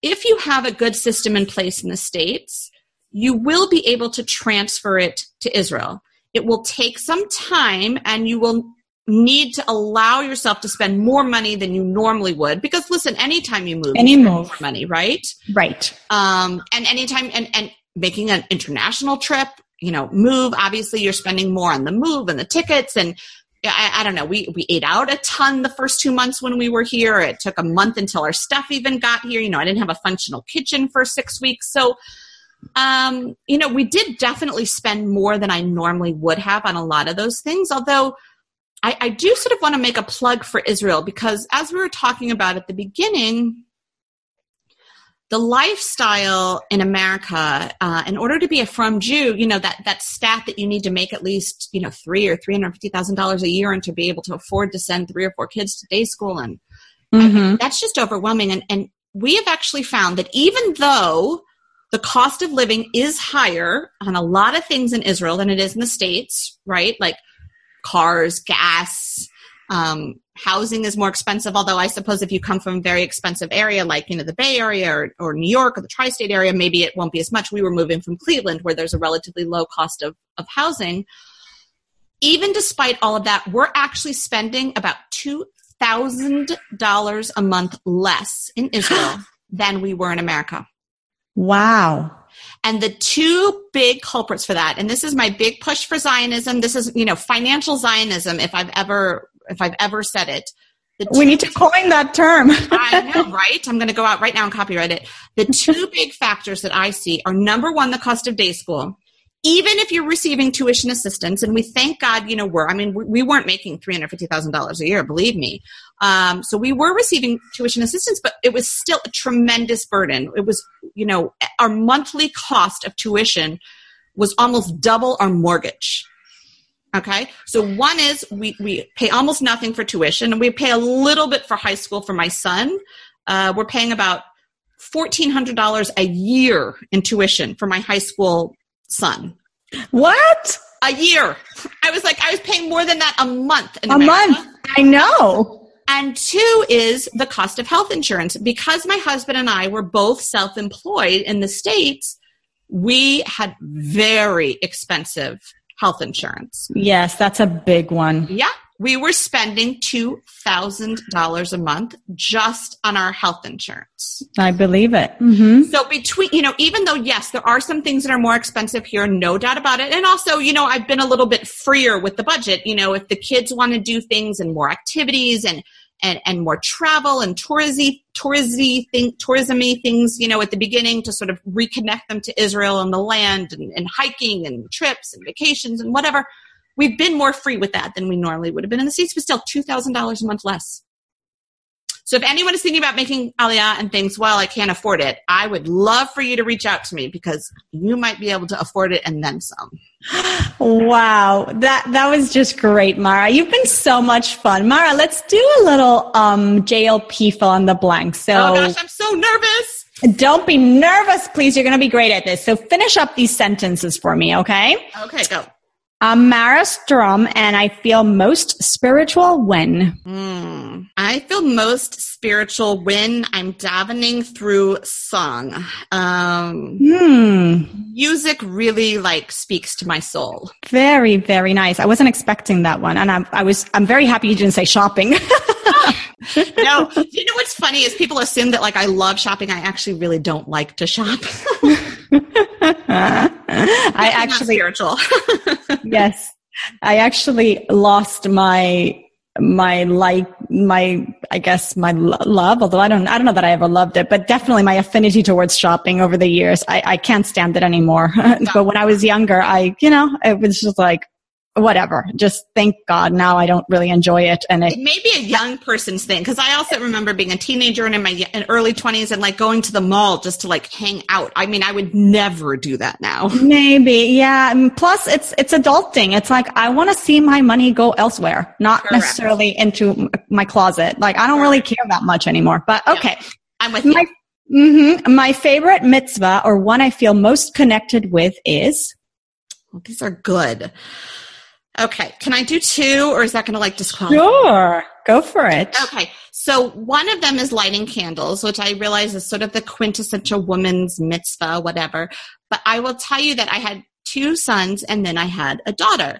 if you have a good system in place in the States, you will be able to transfer it to Israel. It will take some time and you will need to allow yourself to spend more money than you normally would. Because listen, anytime you move, you spend more money, right? Right. And anytime, and making an international trip, move, obviously you're spending more on the move and the tickets. And I don't know, we ate out a ton the first 2 months when we were here. It took a month until our stuff even got here. I didn't have a functional kitchen for 6 weeks. So, we did definitely spend more than I normally would have on a lot of those things. Although I do sort of want to make a plug for Israel, because as we were talking about at the beginning, the lifestyle in America, in order to be a frum Jew, that stat that you need to make at least, $300,000 or $350,000 a year and to be able to afford to send 3 or 4 kids to day school. And that's just overwhelming. And we have actually found that even though the cost of living is higher on a lot of things in Israel than it is in the States, right? Like cars, gas, housing is more expensive, although I suppose if you come from a very expensive area like, the Bay Area or New York or the tri-state area, maybe it won't be as much. We were moving from Cleveland where there's a relatively low cost of housing. Even despite all of that, we're actually spending about $2,000 a month less in Israel than we were in America. Wow. And the two big culprits for that, and this is my big push for Zionism. This is, financial Zionism, if I've ever said it. We need to coin that term. I know, right? I'm going to go out right now and copyright it. The two big factors that I see are, number one, the cost of day school. Even if you're receiving tuition assistance, and we thank God, we weren't making $350,000 a year, believe me. So we were receiving tuition assistance, but it was still a tremendous burden. It was, our monthly cost of tuition was almost double our mortgage. Okay. So one is we pay almost nothing for tuition, and we pay a little bit for high school for my son. We're paying about $1,400 a year in tuition for my high school son. What? A year. I was paying more than that a month. In America. I know. And two is the cost of health insurance. Because my husband and I were both self-employed in the States, we had very expensive health insurance. Yes, that's a big one. Yeah. We were spending $2,000 a month just on our health insurance. I believe it. So between, even though, yes, there are some things that are more expensive here, no doubt about it. And also, I've been a little bit freer with the budget. If the kids want to do things and more activities and more travel and tourismy things, at the beginning to sort of reconnect them to Israel and the land and hiking and trips and vacations and whatever, We've been more free with that than we normally would have been in the States, but still $2,000 a month less. So if anyone is thinking about making Aliyah and thinks, well, I can't afford it, I would love for you to reach out to me because you might be able to afford it and then some. Wow. That was just great, Mara. You've been so much fun. Mara, let's do a little JLP fill in the blank. So, oh, gosh, I'm so nervous. Don't be nervous, please. You're going to be great at this. So finish up these sentences for me, okay? Okay, go. I'm Mara Strom, and I feel most spiritual when. I feel most spiritual when I'm davening through song. Music really speaks to my soul. Very, very nice. I wasn't expecting that one, and I'm very happy you didn't say shopping. No, you know what's funny is people assume that I love shopping. I actually really don't like to shop. I actually spiritual. Yes, I actually lost my love. Although I don't know that I ever loved it, but definitely my affinity towards shopping over the years. I can't stand it anymore. But when I was younger, it was just whatever. Just thank God now I don't really enjoy it. And it may be a young person's thing. Cause I also remember being a teenager and in my early 20s and going to the mall just to hang out. I mean, I would never do that now. Maybe. Yeah. And plus it's adulting. It's I want to see my money go elsewhere, not Correct. Necessarily into my closet. I don't really care that much anymore, but okay. Yeah. I'm with you. My favorite mitzvah or one I feel most connected with is. Well, these are good. Okay. Can I do two or is that going to disqualify? Sure. Go for it. Okay. So one of them is lighting candles, which I realize is sort of the quintessential woman's mitzvah, whatever. But I will tell you that I had two sons and then I had a daughter.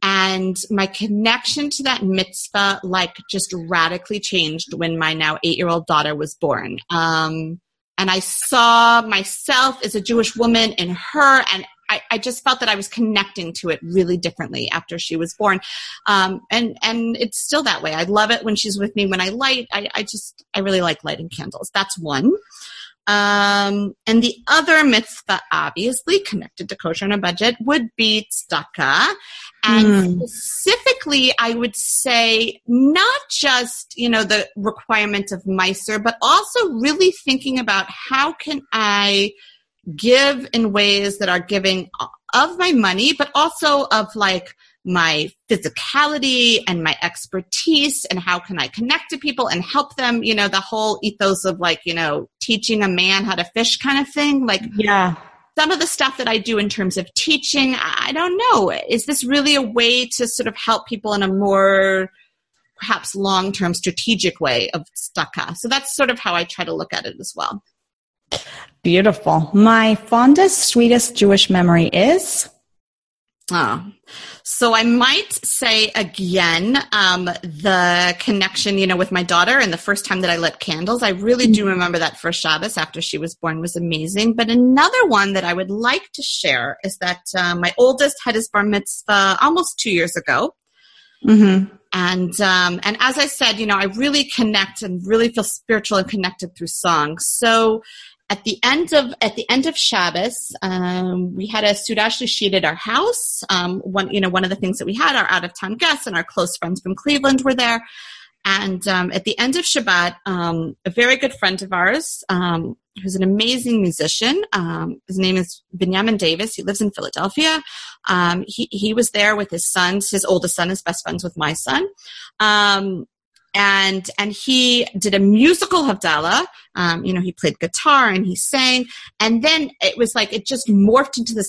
And my connection to that mitzvah, just radically changed when my now 8-year-old daughter was born. And I saw myself as a Jewish woman in her, and I just felt that I was connecting to it really differently after she was born. And it's still that way. I love it when she's with me. When I light, I really like lighting candles. That's one. And the other mitzvah, obviously connected to Kosher on a Budget, would be tzedakah. And specifically, I would say not just, the requirement of meiser, but also really thinking about how can I give in ways that are giving of my money, but also of my physicality and my expertise and how can I connect to people and help them, the whole ethos of teaching a man how to fish kind of thing. Yeah. Some of the stuff that I do in terms of teaching, I don't know. Is this really a way to sort of help people in a more perhaps long-term strategic way of tzedakah? So that's sort of how I try to look at it as well. Beautiful. My fondest, sweetest Jewish memory is? So I might say again, the connection, with my daughter and the first time that I lit candles. I really do remember that first Shabbos after she was born was amazing. But another one that I would like to share is that my oldest had his bar mitzvah almost 2 years ago. Mm-hmm. And as I said, I really connect and really feel spiritual and connected through song. So at the end of Shabbos, we had a Sudash Lishit at our house. One of the things that we had, our out-of-town guests and our close friends from Cleveland were there. And at the end of Shabbat, a very good friend of ours, who's an amazing musician, his name is Benjamin Davis. He lives in Philadelphia. He was there with his sons, his oldest son is best friends with my son. And he did a musical Havdalah. He played guitar and he sang. And then it was it just morphed into this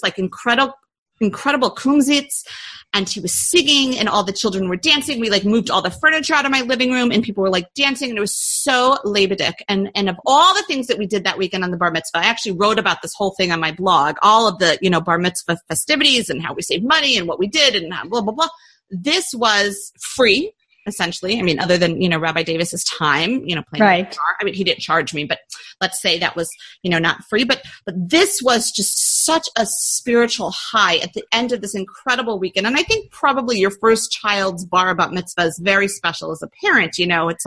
incredible kumsitz. And he was singing and all the children were dancing. We moved all the furniture out of my living room and people were dancing and it was so Labadic. And of all the things that we did that weekend on the bar mitzvah, I actually wrote about this whole thing on my blog, all of the, bar mitzvah festivities and how we saved money and what we did and blah, blah, blah. This was free, essentially. I mean, other than, Rabbi Davis's time, playing guitar. I mean, he didn't charge me, but let's say that was, not free. But this was just such a spiritual high at the end of this incredible weekend. And I think probably your first child's bar bat mitzvah is very special as a parent. It's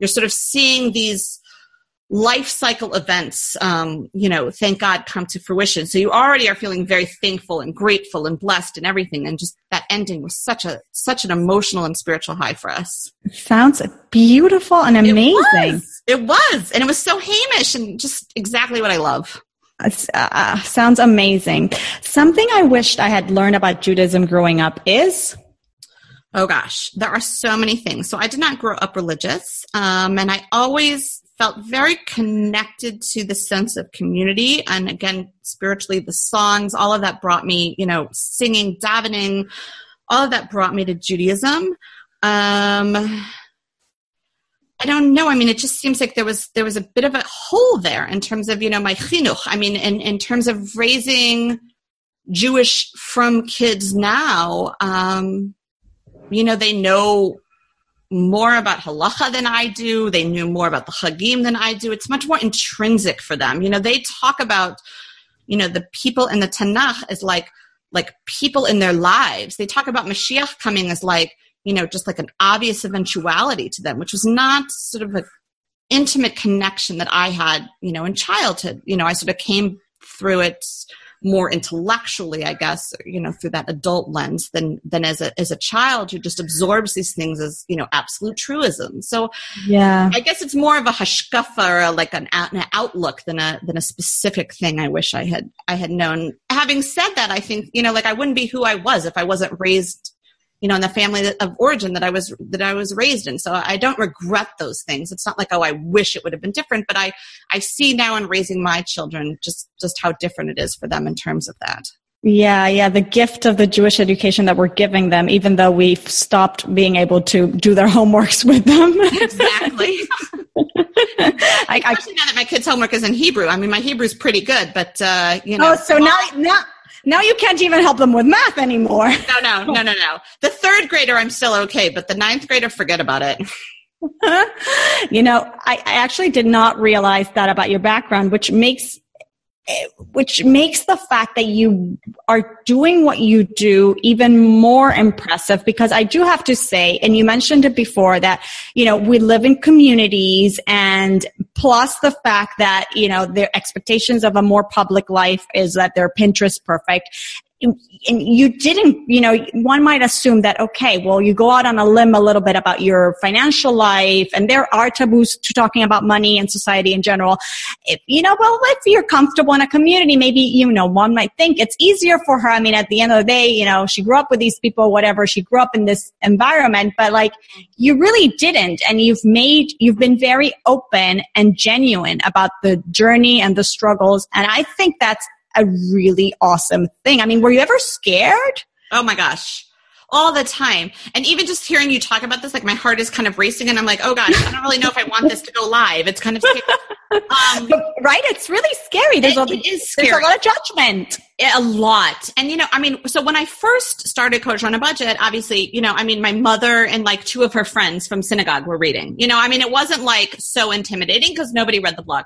you're sort of seeing these life cycle events, thank God, come to fruition. So you already are feeling very thankful and grateful and blessed and everything. And just that ending was such an emotional and spiritual high for us. It sounds beautiful and amazing. It was. And it was so Hamish and just exactly what I love. Sounds amazing. Something I wished I had learned about Judaism growing up is... Oh gosh, there are so many things. So I did not grow up religious, and I always felt very connected to the sense of community. And again, spiritually, the songs, all of that brought me, singing, davening, all of that brought me to Judaism. I don't know. I mean, it just seems like there was a bit of a hole there in terms of, my chinuch. I mean, in terms of raising Jewish from kids now, they know more about halacha than I do. They knew more about the chagim than I do. It's much more intrinsic for them. They talk about, the people in the Tanakh as like people in their lives. They talk about Mashiach coming as just like an obvious eventuality to them, which was not sort of an intimate connection that I had, in childhood. I sort of came through it more intellectually, I guess, through that adult lens than as a child who just absorbs these things as, absolute truism. So yeah, I guess it's more of a hashkafa or an outlook than a specific thing I wish I had known. Having said that, I think, I wouldn't be who I was if I wasn't raised, in the family of origin that I was raised in. So I don't regret those things. It's not like, oh, I wish it would have been different, but I see now in raising my children just how different it is for them in terms of that. Yeah. The gift of the Jewish education that we're giving them, even though we've stopped being able to do their homeworks with them. Exactly. Especially now that my kids' homework is in Hebrew. I mean, my Hebrew's pretty good, but Oh, so now you can't even help them with math anymore. No. The third grader, I'm still okay, but the ninth grader, forget about it. I actually did not realize that about your background, which makes the fact that you are doing what you do even more impressive, because I do have to say, and you mentioned it before, that, we live in communities, and plus the fact that, their expectations of a more public life is that they're Pinterest perfect. And you didn't, one might assume that, okay, well, you go out on a limb a little bit about your financial life, and there are taboos to talking about money and society in general. If you're comfortable in a community, maybe, one might think it's easier for her. I mean, at the end of the day, she grew up with these people, whatever, she grew up in this environment, but you really didn't. And you've been very open and genuine about the journey and the struggles. And I think that's a really awesome thing. I mean, were you ever scared? Oh my gosh, all the time. And even just hearing you talk about this, my heart is kind of racing, and I'm like, oh gosh, I don't really know if I want this to go live. It's kind of scary. Right? It's really scary. There's a lot of judgment. A lot. And, so when I first started Kosher on a Budget, obviously, my mother and 2 of her friends from synagogue were reading. It wasn't so intimidating because nobody read the blog.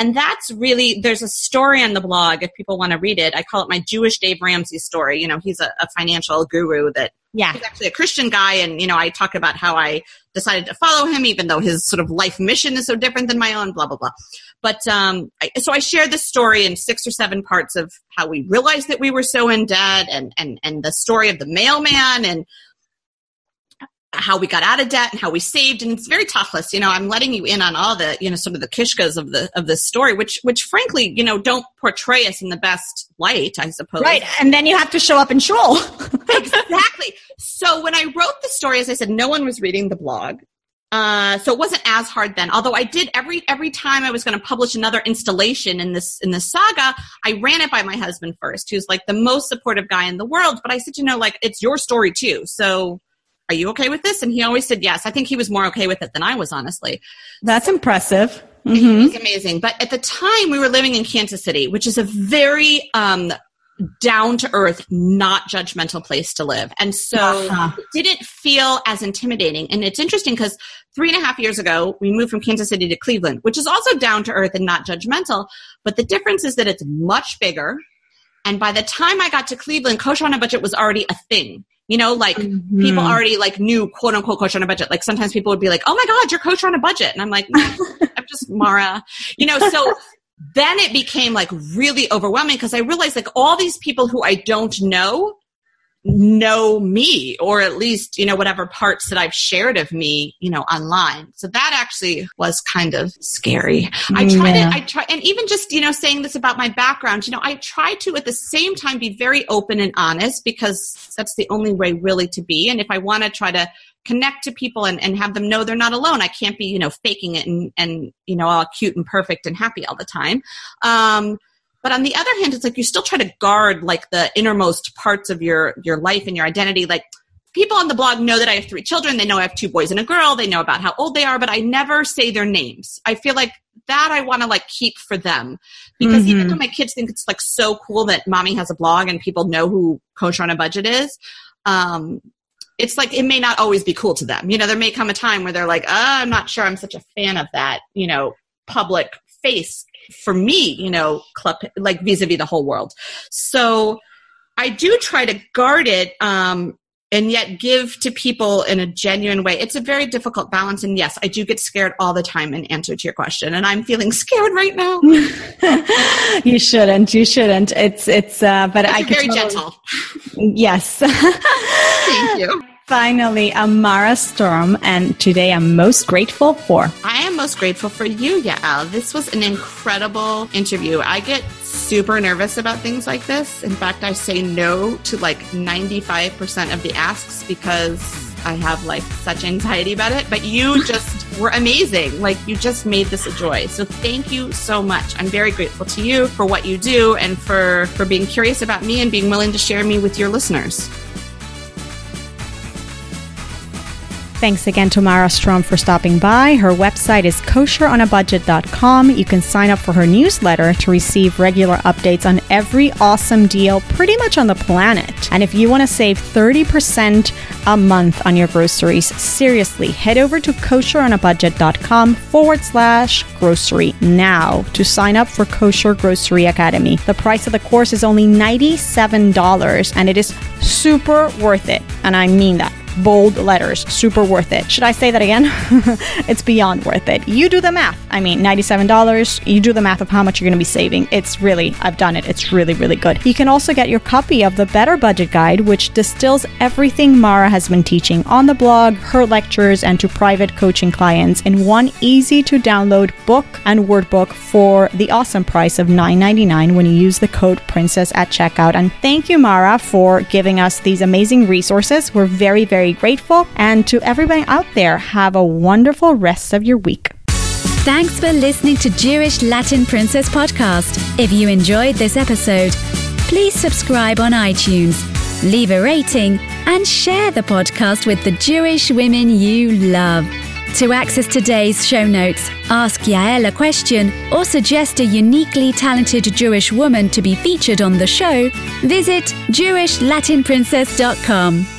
And that's really, there's a story on the blog, if people want to read it. I call it my Jewish Dave Ramsey story. He's a financial guru he's actually a Christian guy. And, I talk about how I decided to follow him, even though his sort of life mission is so different than my own, blah, blah, blah. But so I shared this story in 6 or 7 parts of how we realized that we were so in debt and the story of the mailman and how we got out of debt and how we saved. And it's very toughless. I'm letting you in on all the, sort of the kishkas of the story, which frankly, don't portray us in the best light, I suppose. Right. And then you have to show up in shul. Exactly. So when I wrote the story, as I said, no one was reading the blog. So it wasn't as hard then. Although I did every time I was going to publish another installation in this saga, I ran it by my husband first, who's the most supportive guy in the world. But I said, it's your story too. So are you okay with this? And he always said yes. I think he was more okay with it than I was, honestly. That's impressive. Mm-hmm. It was amazing. But at the time, we were living in Kansas City, which is a very down-to-earth, not judgmental place to live. And so It didn't feel as intimidating. And it's interesting because 3.5 years ago, we moved from Kansas City to Cleveland, which is also down-to-earth and not judgmental. But the difference is that it's much bigger. And by the time I got to Cleveland, Kosher on a Budget was already a thing. You know, like mm-hmm. people already like knew quote unquote kosher on a budget. Like sometimes people would be like, oh my God, you're kosher on a budget. And I'm like, no, I'm just Mara, you know? So then it became like really overwhelming because I realized like all these people who I don't know me, or at least, you know, whatever parts that I've shared of me, you know, online. So that actually was kind of scary. I try, and even just, you know, saying this about my background, you know, I try to at the same time be very open and honest because that's the only way really to be. And if I want to try to connect to people and have them know they're not alone, I can't be, you know, faking it and, you know, all cute and perfect and happy all the time. But on the other hand, it's like you still try to guard like the innermost parts of your life and your identity. Like people on the blog know that I have 3 children. They know I have 2 boys and a girl. They know about how old they are, but I never say their names. I feel like that I want to like keep for them because mm-hmm. even though my kids think it's like so cool that mommy has a blog and people know who Kosher on a Budget is, it's like it may not always be cool to them. You know, there may come a time where they're like, oh, I'm not sure I'm such a fan of that, you know, public face for me, you know, like vis-a-vis the whole world. So I do try to guard it and yet give to people in a genuine way. It's a very difficult balance. And yes, I do get scared all the time in answer to your question. And I'm feeling scared right now. You shouldn't. You shouldn't. But I very gentle. Yes. Thank you. Finally, I'm Mara Strom, and today I'm most grateful for. I am most grateful for you, Yael. This was an incredible interview. I get super nervous about things like this. In fact, I say no to like 95% of the asks because I have like such anxiety about it. But you just were amazing. Like you just made this a joy. So thank you so much. I'm very grateful to you for what you do and for being curious about me and being willing to share me with your listeners. Thanks again to Mara Strom for stopping by. Her website is kosheronabudget.com. You can sign up for her newsletter to receive regular updates on every awesome deal pretty much on the planet. And if you want to save 30% a month on your groceries, seriously, head over to kosheronabudget.com/grocery now to sign up for Kosher Grocery Academy. The price of the course is only $97 and it is super worth it. And I mean that. Bold letters, super worth it. Should I say that again? It's beyond worth it. You do the math. I mean, $97, you do the math of how much you're going to be saving. It's really, I've done it. It's really, really good. You can also get your copy of The Better Budget Guide, which distills everything Mara has been teaching on the blog, her lectures, and to private coaching clients in one easy to download book and word book for the awesome price of $9.99 when you use the code Princess at checkout. And thank you, Mara, for giving us these amazing resources. We're very, very grateful. And to everybody out there, have a wonderful rest of your week. Thanks for listening to Jewish Latin Princess podcast. If you enjoyed this episode, please subscribe on iTunes, leave a rating, and share the podcast with the Jewish women you love. To access today's show notes, ask Yael a question, or suggest a uniquely talented Jewish woman to be featured on the show, visit jewishlatinprincess.com.